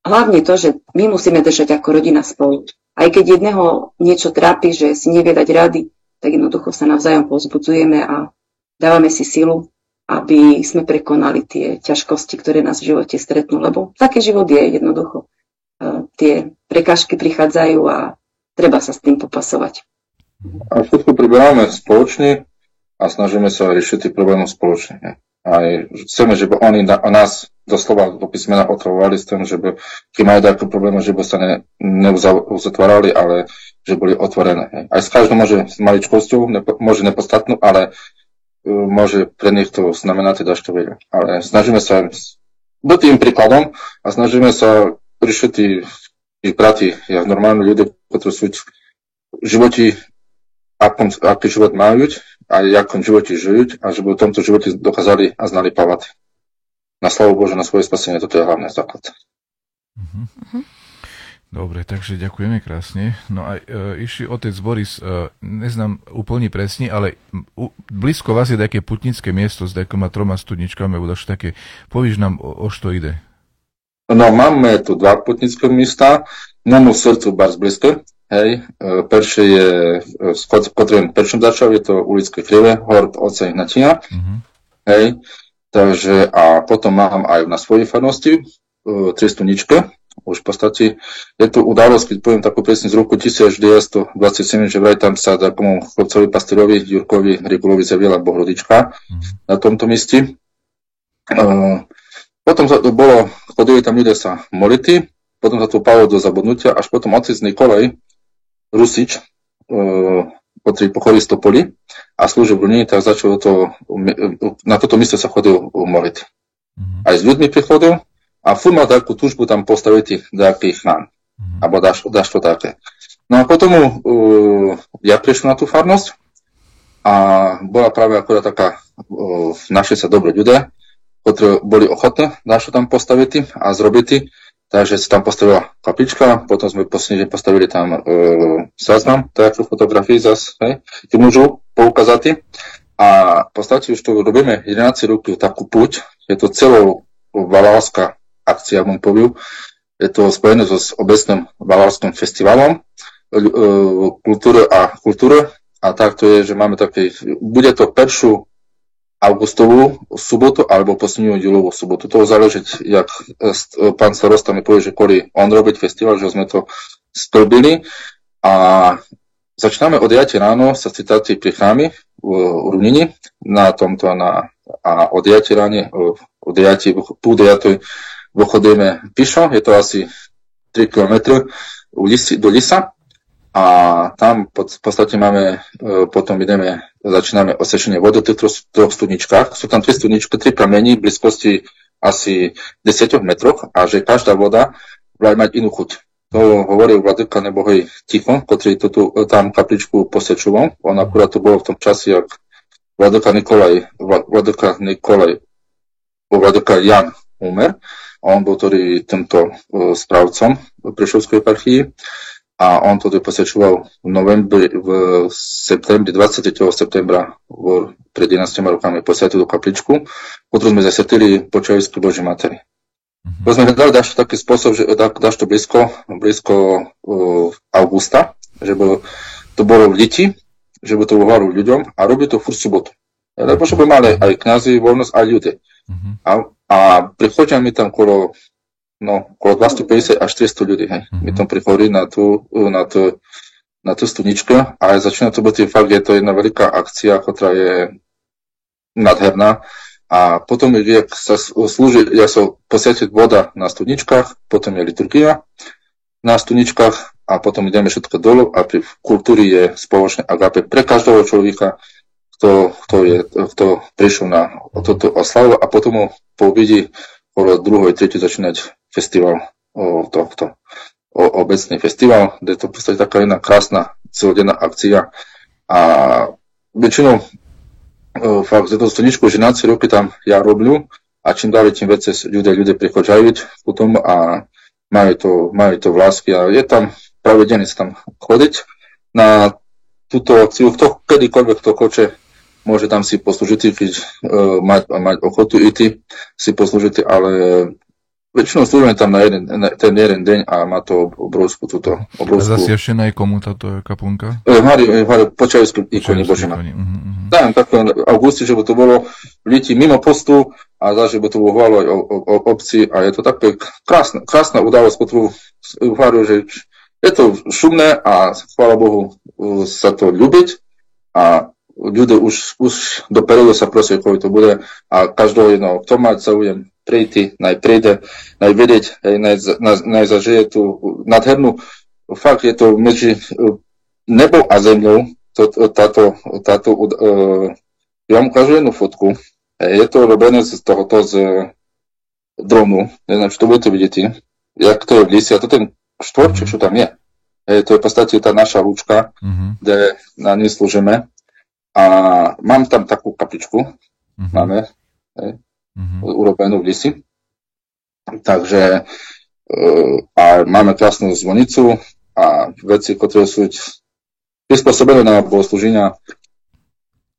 hlavne to, že my musíme držať ako rodina spolu. Aj keď jedného niečo trápi, že si nevie dať rady, tak jednoducho sa navzájom povzbudzujeme a dávame si silu, aby sme prekonali tie ťažkosti, ktoré nás v živote stretnú, lebo taký život je jednoducho. Tie prekážky prichádzajú a treba sa s tým popasovať. A všetko preberáme spoločne a snažíme sa riešiť tie problémy spoločne. A chceme, že by oni nás doslova do písmena otravovali s tým, že by, keď majú takú problémy, že by sa neuzatvárali, ale že boli otvorené. Aj s každou môže, s maličkosťou, môže nepodstatnú, ale môže pre nich to znamená teda čo veľa. Ale snažíme sa byť tým príkladom a snažíme sa riešiť ich brati, jak normálni ľudia, ktorí sú v živote, aký život majú a jakom živote žijú a že by v tomto živote dokázali a znali plavať. Na slavu Bože, na svoje spasenie, toto je hlavný základ. Uh-huh. Dobre, takže ďakujeme krásne. No a išli otec Boris, neznám úplne presne, ale blízko vás je také putnické miesto s takýma 3 studničkami, budaš také, povíš nám, o što ide? No, máme tu 2 putnické miesta, nám v srdcu barz blízko, hej, peršie je, s ktorým perším začal, je to ulické Krivé, hord Oca Ignatia, hej, takže a potom mám aj na svojej farnosti 3 studničky, už v podstate je tu udalosť, keď poviem takú presne z roku 1927, že vraj tam sa takomu chlopcovi Pastýrovi, Jurkovi Regulovi zaviela Bohrodička na tomto mieste. Potom sa to bolo, chodili tam ľudia sa moliti, potom sa to palo do zabudnutia, až potom otec Nikolaj Rusič pochodu stopili a služil v Runine, tak začalo to, na toto miesto sa chodil moriť. Mm-hmm. Aj s ľuďmi prichodil a furt mal takú túžbu tam postaviť nejaký chrám, mm-hmm. alebo dašto také. No a potom ja prišiel na tú farnosť a bola práve akorát taká, našli sa dobré ľudia, ktorí boli ochotné dašto tam postaviť a zrobiť. Takže sa tam postavila kaplička, potom sme posledný deň postavili tam záznam, takú fotografií zase, tým môžu poukázať. A v podstate už to robíme 11 rokov takú púť, je to celou valárska akcia, vám poviem. Je to spojené so obecným valárským festivalom kultúry a tak to je, že máme také, bude to prvú augustovú sobotu alebo poslednú júlovú sobotu. To záleží, jak pán starosta mi povie, že koľko on robí festival, že sme to splbili. A začíname od 9 ráno sa citáci pri chrámi v Runini, na tomto a od 9 ráne, od 9 po 9 vychodíme píšo, je to asi 3 km do lisa. A tam v podstate máme, potom ideme, začíname osečenie vody v tých troch studničkách. Sú tam tri studničky, tri pramení v blízkosti asi 10 metrov a že každá voda bude mať inú chuť. To hovoril vladyka nebohej Tichon, ktorý tam kapličku posečoval. On akurát to bolo v tom čase, jak vladyka Jan umer. On bol tedy týmto správcom Prešovskej eparchii. A on to posečoval v septembri, 20. septembra pred 11 rokami posvetili kapličku, ktorú sme zasvetili po Čajovskej Božej Materi. Mm-hmm. To sme hľadali dažto taký spôsob, že dažto blízko augusta, že by to bolo v liti, že by to uvarilo ľuďom a robili to furt sobotu. Lebo by mali aj kňazi voľnosť, aj ľudia. Mm-hmm. A prichodia mi tam okolo 250 až 300 ľudí, hej. Mm-hmm. My tam prichodí na tú studničku a začína to byť fakt, je to jedna veľká akcia, ktorá je nadherná. A potom, jak sa slúži, jak sa posvetí voda na studničkách, potom je liturgia na studničkách a potom ideme všetko dolu a pri kultúri je spoločné agape pre každého človeka, kto prišiel na túto oslavu a potom po obede okolo 2.30 začínať festival, obecný festival, kde to v podstate taká jedna krásna celodenná akcia. A väčšinou fakt za to staničku že na 10 roky tam ja robiu a čím ďalej tým viac ľudia prichádzajú potom a majú to v láske a je tam práve deň tam chodiť na túto akciu, kto kedykoľvek to koče môže tam si poslúžiť, keď mať ochotu ísť si poslúžiť, ale väčšinou slúžime tam na ten jeden deň a má to obrovskú túto. A zasješená je komu táto kaplnka? Mari Počajovskú ikoni Božina. Uh-huh. Tam tak v auguste, že by to bolo v leti mimo postu a za, že by to bolo aj obci a je to také krásna udalosť, ktorú hovorím, že je to šumné a chvála Bohu sa to ľúbiť a ľudia už do periodu sa prosia, ako to bude a každého jedného, kto má záujem prejti, najprejde, najvedieť, najzažije tú nadhernú. Fakt je to medzi nebou a zemľou, táto ja vám ukážu jednu fotku, je to robené z tohoto z dronu, neviem, čo to budete vidieť, jak to je v lise, a to ten štvorček, čo tam je. To je v podstate tá naša ručka, kde na nej slúžime. A mám tam takú kapličku, máme, urobenú v lisi. Takže a máme krásnu zvonicu a veci, ktoré sú prispôsobené na bohoslúženia.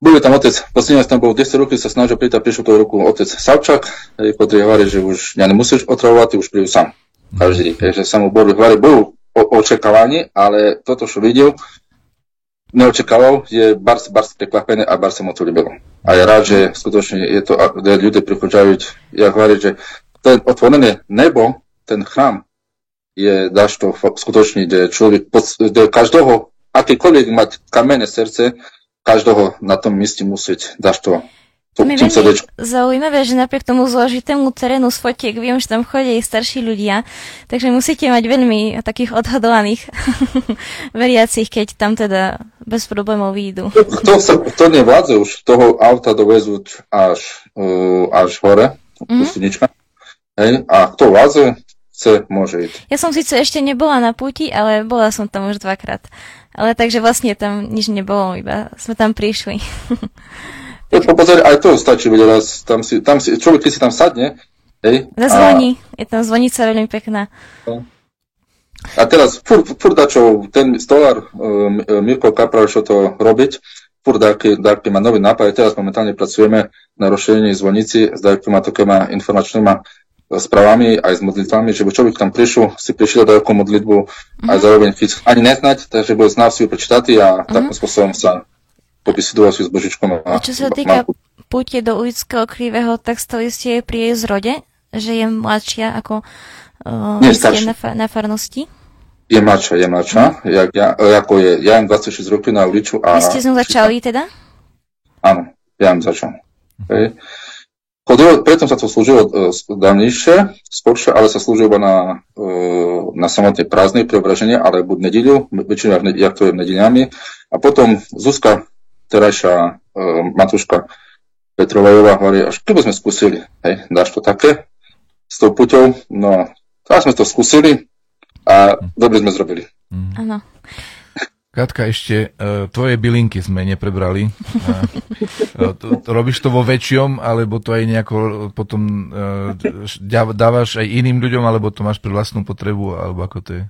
Boli tam otec, posledný tam bol 10 rokov, sa snažil príta, prišiel toho roku otec Savčak, ktorý hovorí, že už ja nemusíš otravovať, už prídu sám. Každý, že sa mu bol očakávaní, ale toto, čo videl, neočakával, je barc prekvapený a barc sa mu to ľúbilo. A ja rád, že skutočne je to, kde ľudia prichádzajú, ja hovorím, že ten otvorené nebo, ten chrám, je dažto skutočne, kde človek, kde každého, akýkoľvek mať kamenné srdce, každého na tom mieste musieť dažto To je zaujímavé, že napriek tomu zložitému terénu z fotiek viem, že tam chodia i starší ľudia, takže musíte mať veľmi takých odhodlaných veriacich, keď tam teda bez problémov výjdu. To nevládze už, toho auta dovezú až hore, pustinička. Mm. A kto vládze, chce, môže ísť. Ja som síce ešte nebola na púti, ale bola som tam už dvakrát. Ale takže vlastne tam nič nebolo, iba sme tam prišli. Aj to stačí, veď raz, tam si, človek, keď si tam sadne, hej. Zazvoní, je tam zvonica veľmi pekná. A teraz, furt dačo, ten stolár, Mirko Kapral, čo to robiť, furt dáky má nový nápad, teraz momentálne pracujeme na rozšírení zvonici s dákýma takýma informačnými správami, aj s modlitvami, že by človek tam prišiel, si prišiel dákú modlitbu, aj zároveň ani neznať, takže bude znal si ju prečítať a takým spôsobom sa obisidoval si s Božičkom. A čo sa týka púte do Ulického Krivého, tak stali ste pri jej zrode? Že je mladšia ako ste na farnosti? Je mladšia. Ja mám 26 rokov na Uliču. A vy ste znovu začali teda? Áno, ja mám začal. Okay. Preto sa to slúžilo dávnejšie, skôršie, ale sa slúžilo na samotné prázdne preobraženie, ale buď nedíľu, väčšinou jak to je nedíľami. A potom Zuzka, terajšia Matúška Petrovajová hovorí, až keby sme skúsili, hej, dáš to také, s tou puťou, no, až sme to skúsili a dobre sme zrobili. Áno. Katka, ešte tvoje bylinky sme neprebrali. Robíš to vo väčšom, alebo to aj nejako potom dávaš aj iným ľuďom, alebo to máš pre vlastnú potrebu, alebo ako to je?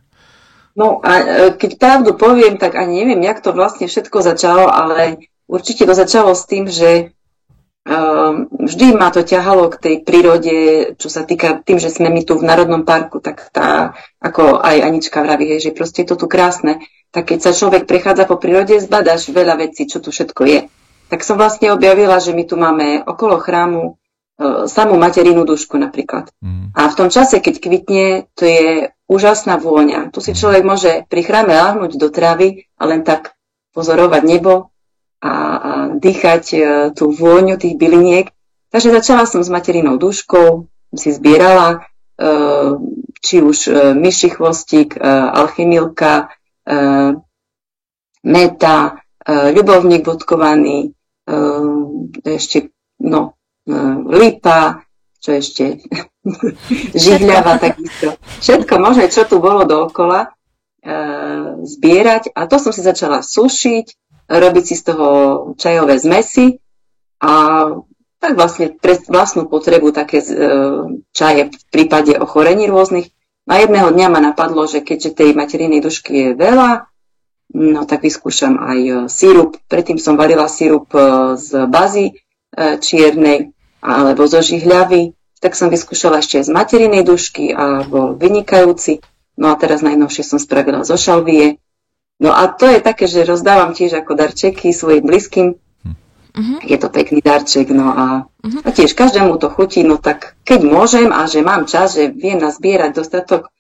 No a keď pravdu poviem, tak ani neviem, jak to vlastne všetko začalo, ale určite to začalo s tým, že vždy ma to ťahalo k tej prírode, čo sa týka tým, že sme my tu v Národnom parku, tak tá, ako aj Anička vraví, že proste je to tu krásne. Tak keď sa človek prechádza po prírode, zbadaš veľa vecí, čo tu všetko je. Tak som vlastne objavila, že my tu máme okolo chrámu samú Materinu dušku napríklad. A v tom čase, keď kvitne, to je úžasná vôňa. Tu si človek môže pri chráme ľahnúť do trávy a len tak pozorovať nebo a dýchať tú vôňu tých byliniek. Takže začala som s Materinou duškou, si zbierala či už myší chvostík, alchymilka, meta, ľubovník bodkovaný, ešte lipa, čo ešte žihľava, takisto. Všetko možné, čo tu bolo dookola, zbierať. A to som si začala sušiť, robiť si z toho čajové zmesi a tak vlastne pre vlastnú potrebu také čaje v prípade ochorení rôznych. A jedného dňa ma napadlo, že keďže tej materinej dušky je veľa, no tak vyskúšam aj sírup. Predtým som varila sírup z bazy čiernej alebo zo žihľavy, tak som vyskúšala ešte z materinej dušky a bol vynikajúci. No a teraz najnovšie som spravila zo šalvie. No a to je také, že rozdávam tiež ako darčeky svojim blízkym. Je to pekný darček, no a tiež každému to chutí, no tak keď môžem a že mám čas, že viem nazbierať dostatok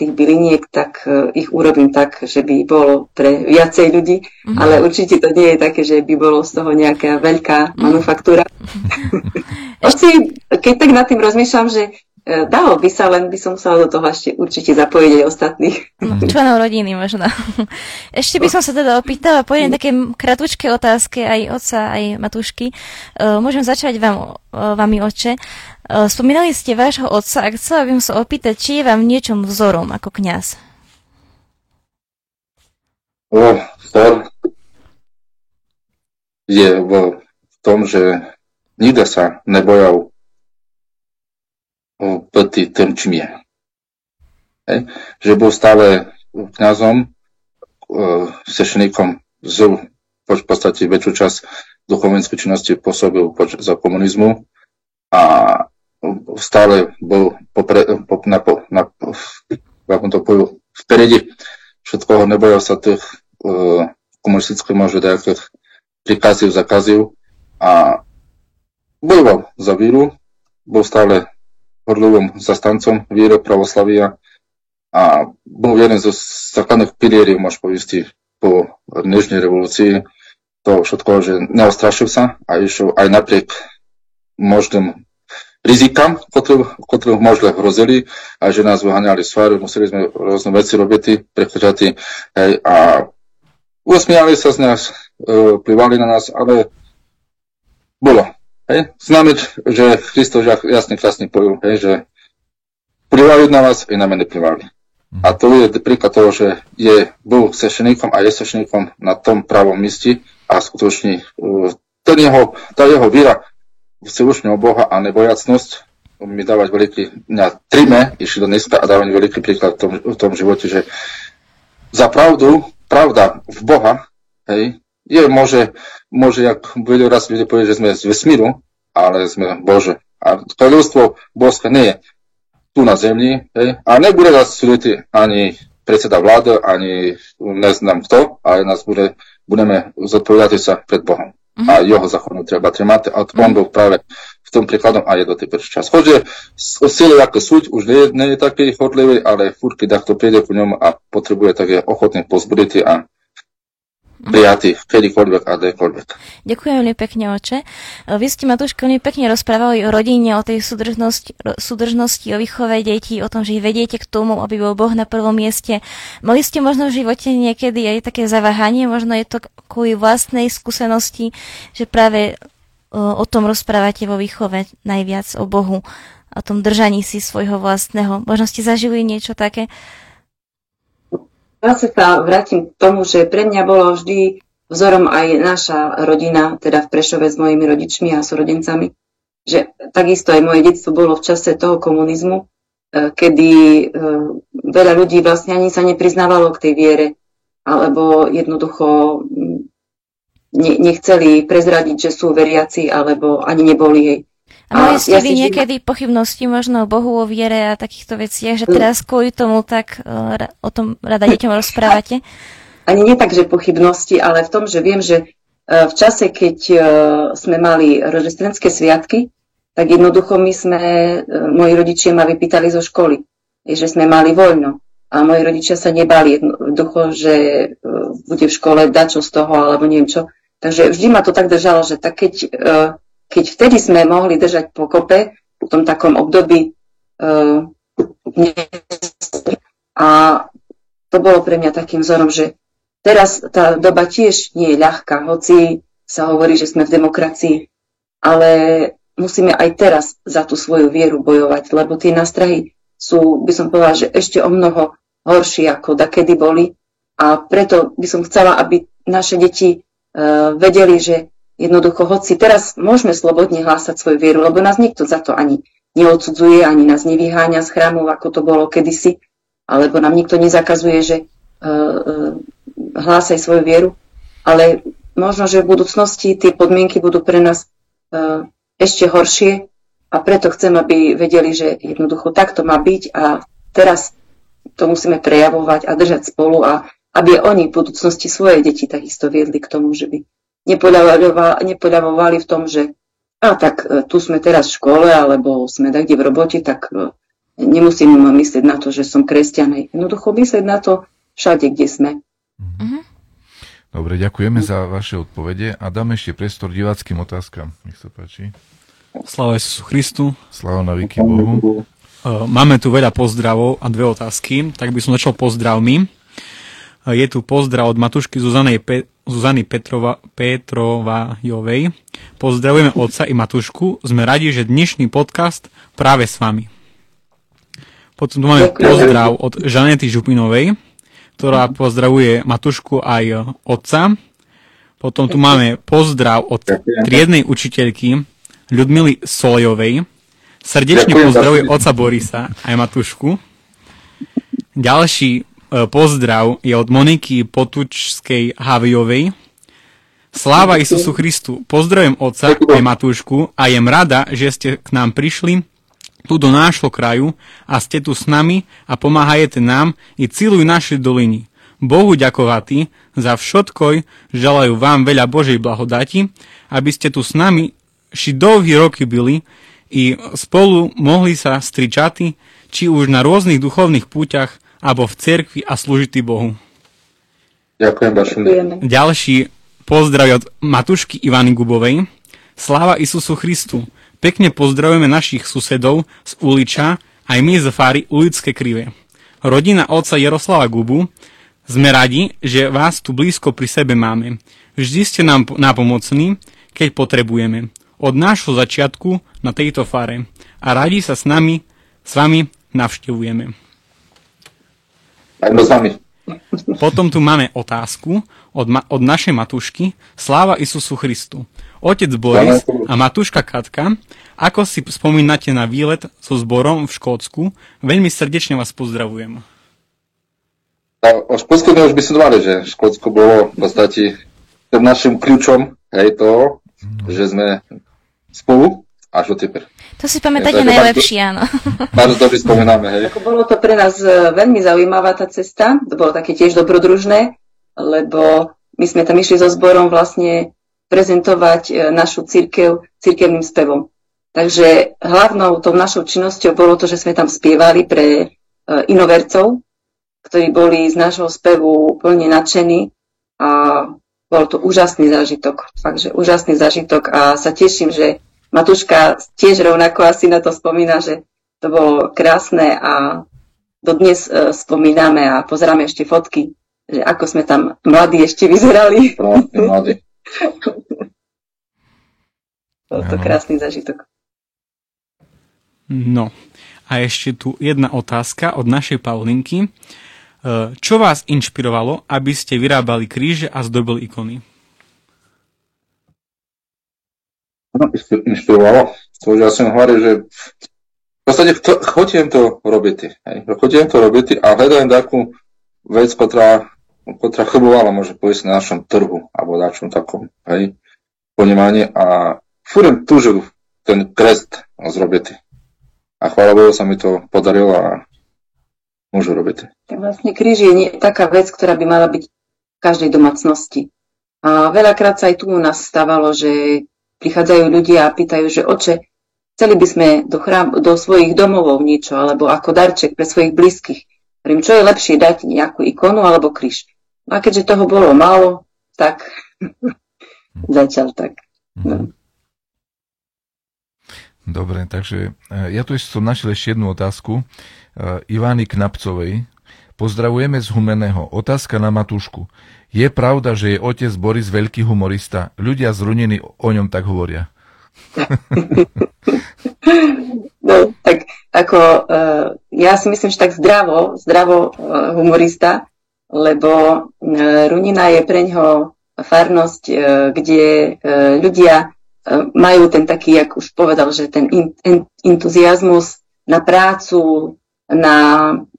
tých byliniek, tak ich urobím tak, že by bolo pre viacej ľudí, ale určite to nie je také, že by bolo z toho nejaká veľká manufaktúra. Keď tak nad tým rozmýšľam, že dalo by sa, len by som musela do toho ešte určite zapojiť aj ostatných. Členov rodiny možno. Ešte by som sa teda opýtala po jednej také kratučké otázke aj otca, aj Matúšky. Môžem začať vami, otče. Spomínali ste vášho otca a chcela by som sa opýtať, či je vám niečom vzorom ako kňaz. Vzor je v tom, že nikdy sa nebojal proti tým, čím je. Že bol stále kňazom, sešeníkom, v podstate väčšiu časť duchovníckej činnosti pôsobil za komunizmu a stále bol vpredi všetkoho, nebojal sa tých komunistických možno nejakých prikazív, zakazív a bojoval za víru, bol stále horlivom zastancom víry pravoslavia a bol jeden zo základných pilierov, môžem povieť, po dnešnej revolúcii to všetko, že neostrašil sa a išiel aj napriek možným rizikám, ktoré možno hrozili, a že nás vyháňali sfáru, museli sme rôzne veci robiť, prechádzať, a usmiali sa z nás, plivali na nás, ale bolo. Známiť, že Kristov jasný krásny pojil, že plivali na nás i na mene plivali. A to je príklad toho, že je bol sešeníkom a je sešeníkom na tom pravom mieste a skutočne tá jeho víra v Všemohúceho Boha a nebojacnosť mi dávať veľký, na trime išli do dneska a dávať veľký príklad v tom živote, že za pravda v Boha, je môže jak veľa raz ľudia povedať, že sme z vesmíru, ale sme Bože. A kráľovstvo Božské nie je tu na zemli, a nebude nás súdiť ani predseda vlády, ani neznám kto, ale nás budeme zodpovedať sa pred Bohom. A jeho záchranu treba trimati, a on byl právě v tom příkladem a je do teper čas. Chodže síly jako suť už není taky chodlivý, ale furtky dachto přijde po něm a potřebuje také ochotné pozbuditi a prijatý kedykoľvek a kdekoľvek. Ďakujem veľmi pekne, oče. Vy ste, Matúško, veľmi pekne rozprávali o rodine, o tej súdržnosti, o výchove detí, o tom, že ich vediete k tomu, aby bol Boh na prvom mieste. Mali ste možno v živote niekedy aj také zaváhanie, možno je to kvôli vlastnej skúsenosti, že práve o tom rozprávate vo výchove najviac, o Bohu, o tom držaní si svojho vlastného. Možno ste zažili niečo také? Ja sa vrátim k tomu, že pre mňa bolo vždy vzorom aj naša rodina, teda v Prešove s mojimi rodičmi a súrodencami, že takisto aj moje detstvo bolo v čase toho komunizmu, kedy veľa ľudí vlastne ani sa nepriznávalo k tej viere, alebo jednoducho nechceli prezradiť, že sú veriaci, alebo ani neboli jej. A mali ste vy niekedy pochybnosti možno o Bohu, o viere a takýchto veciach, že teraz kvôli tomu tak o tom rada deťom rozprávate? Ani nie tak, že pochybnosti, ale v tom, že viem, že v čase, keď sme mali rodičovské sviatky, tak jednoducho moji rodičia ma vypýtali zo školy, že sme mali voľno. A moji rodičia sa nebali jednoducho, že bude v škole dačo z toho, alebo neviem čo. Takže vždy ma to tak držalo, že tak keď vtedy sme mohli držať pokope v tom takom období a to bolo pre mňa takým vzorom, že teraz tá doba tiež nie je ľahká, hoci sa hovorí, že sme v demokracii, ale musíme aj teraz za tú svoju vieru bojovať, lebo tie nástrahy sú, by som povedala, že ešte o mnoho horšie ako dakedy boli, a preto by som chcela, aby naše deti vedeli, že jednoducho, hoci teraz môžeme slobodne hlásať svoju vieru, lebo nás nikto za to ani neodsudzuje, ani nás nevyháňa z chrámov, ako to bolo kedysi, alebo nám nikto nezakazuje, že hlásaj svoju vieru, ale možno, že v budúcnosti tie podmienky budú pre nás ešte horšie, a preto chcem, aby vedeli, že jednoducho takto má byť a teraz to musíme prejavovať a držať spolu, a aby oni v budúcnosti svoje deti takisto viedli k tomu, že by nepoľavovali v tom, že tak tu sme teraz v škole, alebo sme takde v robote, tak nemusím myslieť na to, že som kresťanej. Jednoducho myslieť na to všade, kde sme. Dobre, ďakujeme za vaše odpovede a dáme ešte priestor diváckym otázkam. Nech sa páči. Sláva Ježišu Christu. Sláva na veky Bohu. Máme tu veľa pozdravov a dve otázky, tak by som začal pozdravmi. Je tu pozdrav od Matúšky Zuzany Petrovajovej. Pozdravujeme otca i Matúšku. Sme radi, že dnešný podcast práve s vami. Potom tu máme pozdrav od Žanety Župinovej, ktorá pozdravuje Matúšku aj otca. Potom tu máme pozdrav od triednej učiteľky Ľudmily Solejovej. Srdečne pozdravuje otca Borisa aj Matúšku. Ďalší pozdrav je od Moniky Potučskej-Havijovej. Sláva Isusu Christu, pozdravujem otca aj Matúšku a jem rada, že ste k nám prišli tu do nášho kraju a ste tu s nami a pomáhajete nám i cíluj našej doliny. Bohu ďakovatý za všetko, želajú vám veľa Božej blahodati, aby ste tu s nami ši dlhé roky byli i spolu mohli sa stričati, či už na rôznych duchovných púťach, alebo v cerkvi a slúžiti Bohu. Ďakujem. Ďalší Pozdrav od Matušky Ivany Gubovej. Sláva Isusu Christu. Pekne pozdravujeme našich susedov z Uliča, aj my z fáry Ulické Krivé. Rodina otca Jaroslava Gubu, sme radi, že vás tu blízko pri sebe máme. Vždy ste nám nápomocní, keď potrebujeme. Od nášho začiatku na tejto fáre. A radi sa s vami navštevujeme. Potom tu máme otázku od našej Matušky. Sláva Isusu Christu. Otec Boris a Matuška Katka, ako si spomínate na výlet so zborom v Škótsku? Veľmi srdečne vás pozdravujem. O Škótsku už by som dvali, že Škótsko bolo v podstate tým našim kľúčom, hej, toho, že sme spolu až od teper. To si pamätáte najlepšie, áno. Bardzo dobre spomíname, hej. Ako bolo to pre nás veľmi zaujímavá tá cesta, to bolo také tiež dobrodružné, lebo my sme tam išli so zborom vlastne prezentovať našu cirkev cirkevným spevom. Takže hlavnou tou našou činnosťou bolo to, že sme tam spievali pre inovercov, ktorí boli z nášho spevu úplne nadšení a bol to úžasný zážitok. Takže úžasný zážitok a sa teším, že Matuška tiež rovnako asi na to spomína, že to bolo krásne a dodnes spomíname a pozeráme ešte fotky, že ako sme tam mladí ešte vyzerali. Mladí. Bol to krásny zážitok. No a ešte tu jedna otázka od našej Paulinky. Čo vás inšpirovalo, aby ste vyrábali kríže a zdobili ikony? No, inšpirovalo. To už ja som hovoril, že v podstate chcem to robiť. Chcem to robiť a hľadám takú vec, ktorá chybovala, môže povedať, na našom trhu, alebo na našom takom, hej, ponímaní a fúrem túžil ten krest zrobiť. A chvála Bohu sa mi to podarilo a môžu robiť. Tak vlastne kríž je taká vec, ktorá by mala byť v každej domácnosti. A veľakrát sa aj tu u nás stávalo, že prichádzajú ľudia a pýtajú, že oče, chceli by sme do svojich domovov niečo, alebo ako darček pre svojich blízkych. Hovorím, čo je lepšie dať nejakú ikonu alebo kríž. No a keďže toho bolo málo, tak začal tak. No. Dobre, takže ja tu som našiel ešte jednu otázku. Ivány Knapcovej. Pozdravujeme z Humenného. Otázka na Matušku. Je pravda, že je otec Boris veľký humorista? Ľudia z Runiny o ňom tak hovoria. No, tak ako ja si myslím, že tak zdravo humorista, lebo Runina je pre ňoho farnosť, kde ľudia majú ten taký, jak už povedal, že ten entuziasmus na prácu, na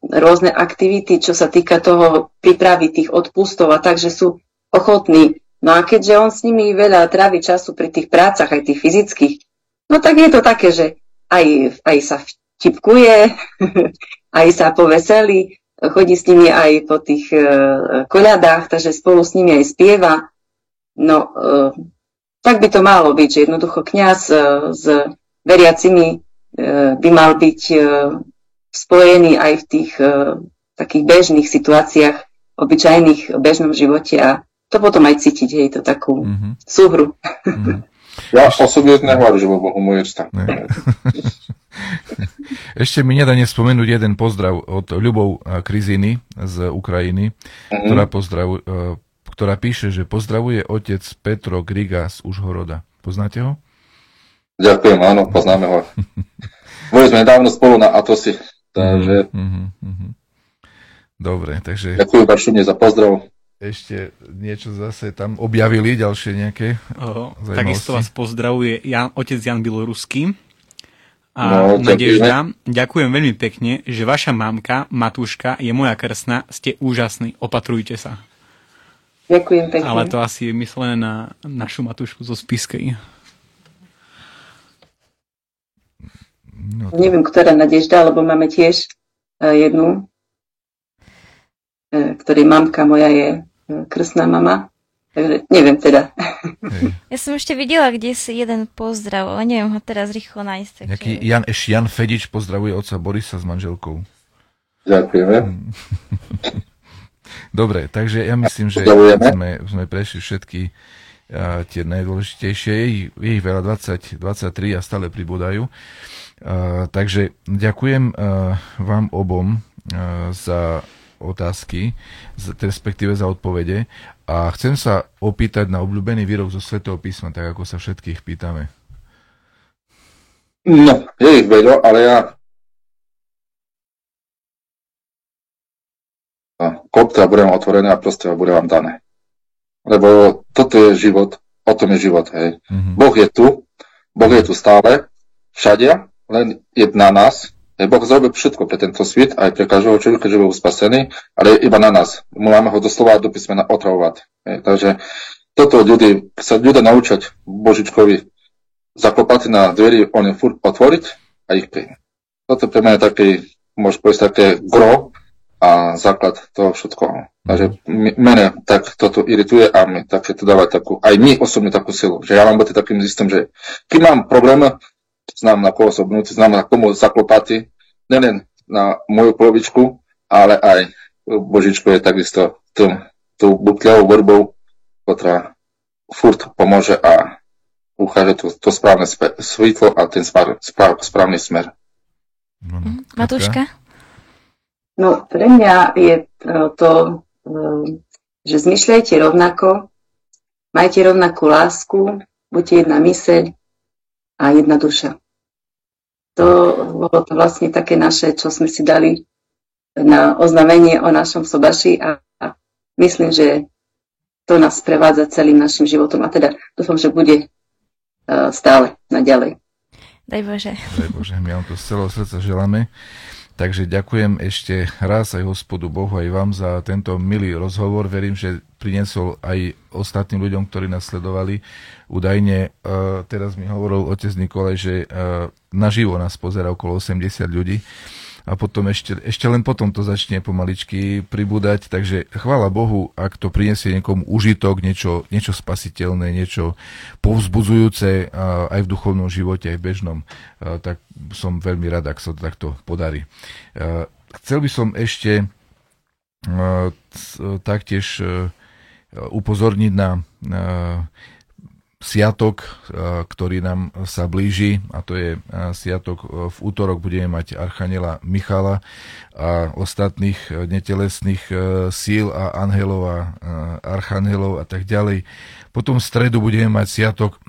rôzne aktivity, čo sa týka toho prípravy tých odpustov a tak, že sú ochotní. No a keďže on s nimi veľa trávi času pri tých prácach, aj tých fyzických, no tak je to také, že aj sa vtipkuje, aj sa poveselí, chodí s nimi aj po tých koľadách, takže spolu s nimi aj spieva. No tak by to malo byť, že jednoducho kňaz s veriacimi by mal byť spojený aj v tých takých bežných situáciách, obyčajných v bežnom živote a to potom aj cítiť, hej, to takú súhru. Ja osobne nehovorím, že bol humorista. Ešte mi nedá nespomenúť jeden pozdrav od Ľubov Kriziny z Ukrajiny, ktorá píše, že pozdravuje otec Petro Griga z Užhoroda. Poznáte ho? Ďakujem, áno, poznáme ho. Boli sme nedávno spolu na Atosi, takže... Dobre, takže... Ďakujem Baršine za pozdrav. Ešte niečo zase tam objavili, ďalšie nejaké zaujímavosti. Takisto vás pozdravuje otec Jan Bieloruský. A no, Nadežda, ďakujem veľmi pekne, že vaša mamka, Matuška, je moja krstná, ste úžasní, opatrujte sa. Ďakujem pekne. Ale to asi je myslené na našu Matušku zo Spiskej. No to... Neviem, ktorá Nadežda, lebo máme tiež jednu, ktorej mamka moja je krstná mama. Takže neviem teda. Hej. Ja som ešte videla, kde si jeden pozdrav, ale neviem ho teraz rýchlo nájsť. Nejaký Jan Fedič pozdravuje otca Borisa s manželkou. Ďakujeme. Dobre, takže ja myslím, že sme prešli všetky tie najdôležitejšie. Je ich veľa, 20, 23 a stále pribúdajú. Takže ďakujem vám obom za otázky, respektíve za odpovede. A chcem sa opýtať na obľúbený výrok zo Svätého písma, tak ako sa všetkých pýtame. No, je ich veľa, ale ja... Kopta budem otvorené a proste ho bude vám dané. Lebo toto je život, o tom je život, hej. Mm-hmm. Boh je tu stále, všade, len je na nás. Hej, Boh zrobil všetko pre tento svet, aj pre každého človeka, že bol spasený, ale iba na nás. My máme ho doslova do písmena otravovať. Hej. Takže toto ľudí, sa ľudia naučať Božičkovi zaklopať na dveri, on je furt otvoriť a ich príjme. Toto pre mňa je taký, môžeš povedať, také gro, a základ toho všetkoho. Takže mene tak toto irituje a mi také to dáva takú, aj my osobne takú silu, že ja mám byť takým zistom, že keď mám problém, znám na koho osobnúť, znám na komu zaklopať, nielen na moju polovičku, ale aj Božičko je takisto tú bukľavou vrbou, ktorá furt pomôže a ukáže to správne svitlo a ten správny smer. Matúška? No, pre mňa je to, že zmyšľajte rovnako, majte rovnakú lásku, buďte jedna myseľ a jedna duša. To bolo to vlastne také naše, čo sme si dali na oznamenie o našom sobaši a myslím, že to nás prevádza celým našim životom a teda dúfam, že bude stále naďalej. Daj Bože, my vám to z celého srdca želáme. Takže ďakujem ešte raz aj Hospodu Bohu, aj vám za tento milý rozhovor. Verím, že priniesol aj ostatným ľuďom, ktorí nás sledovali. Údajne, teraz mi hovoril otec Nikolaj, že naživo nás pozerá okolo 80 ľudí a potom ešte len potom to začne pomaličky pribúdať. Takže chvála Bohu, ak to priniesie niekomu užitok, niečo spasiteľné, niečo povzbudzujúce aj v duchovnom živote, aj v bežnom, tak som veľmi rád, ak sa to takto podarí. Chcel by som ešte taktiež upozorniť na sviatok, ktorý nám sa blíži, a to je sviatok v útorok, budeme mať Archaniela Michala a ostatných netelesných síl a anhelov a archanhelov a tak ďalej. Potom v stredu budeme mať sviatok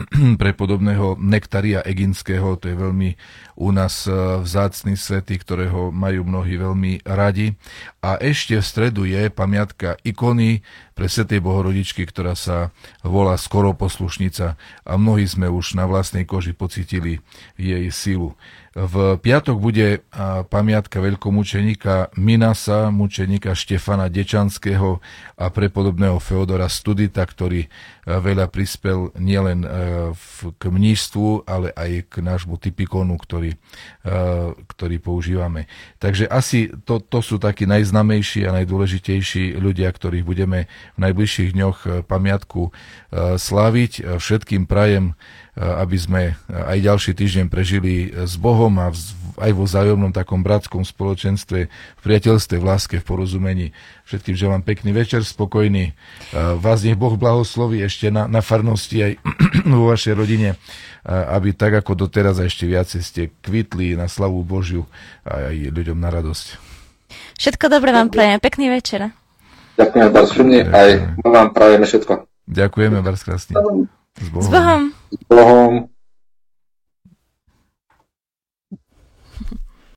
prepodobného Nektaria Eginského, to je veľmi u nás vzácny svätý, ktorého majú mnohí veľmi radi. A ešte v stredu je pamiatka ikony pre Svätej Bohorodičky, ktorá sa volá Skoroposlušnica a mnohí sme už na vlastnej koži pocítili jej silu. V piatok bude pamiatka veľkomučeníka Minasa, mučeníka Štefana Dečanského a prepodobného Feodora Studita, ktorý veľa prispel nielen k mníštvu, ale aj k nášmu typikonu, ktorý používame. Takže asi to sú takí najznamejší a najdôležitejší ľudia, ktorých budeme v najbližších dňoch pamiatku sláviť. Všetkým prajem, aby sme aj ďalší týždeň prežili s Bohom a aj vo vzájomnom takom bratskom spoločenstve, v priateľstve, v láske, v porozumení. Všetkým želám pekný večer, spokojný. Vás nech Boh blahosloví ešte na farnosti aj vo vašej rodine, aby tak ako doteraz a ešte viacej ste kvitli na slavu Božiu a aj ľuďom na radosť. Všetko dobré vám prajem, pekný večer. Ďakujem vás všimne, aj vám prajeme všetko. Ďakujeme vás krásne. S Bohom. S Bohom.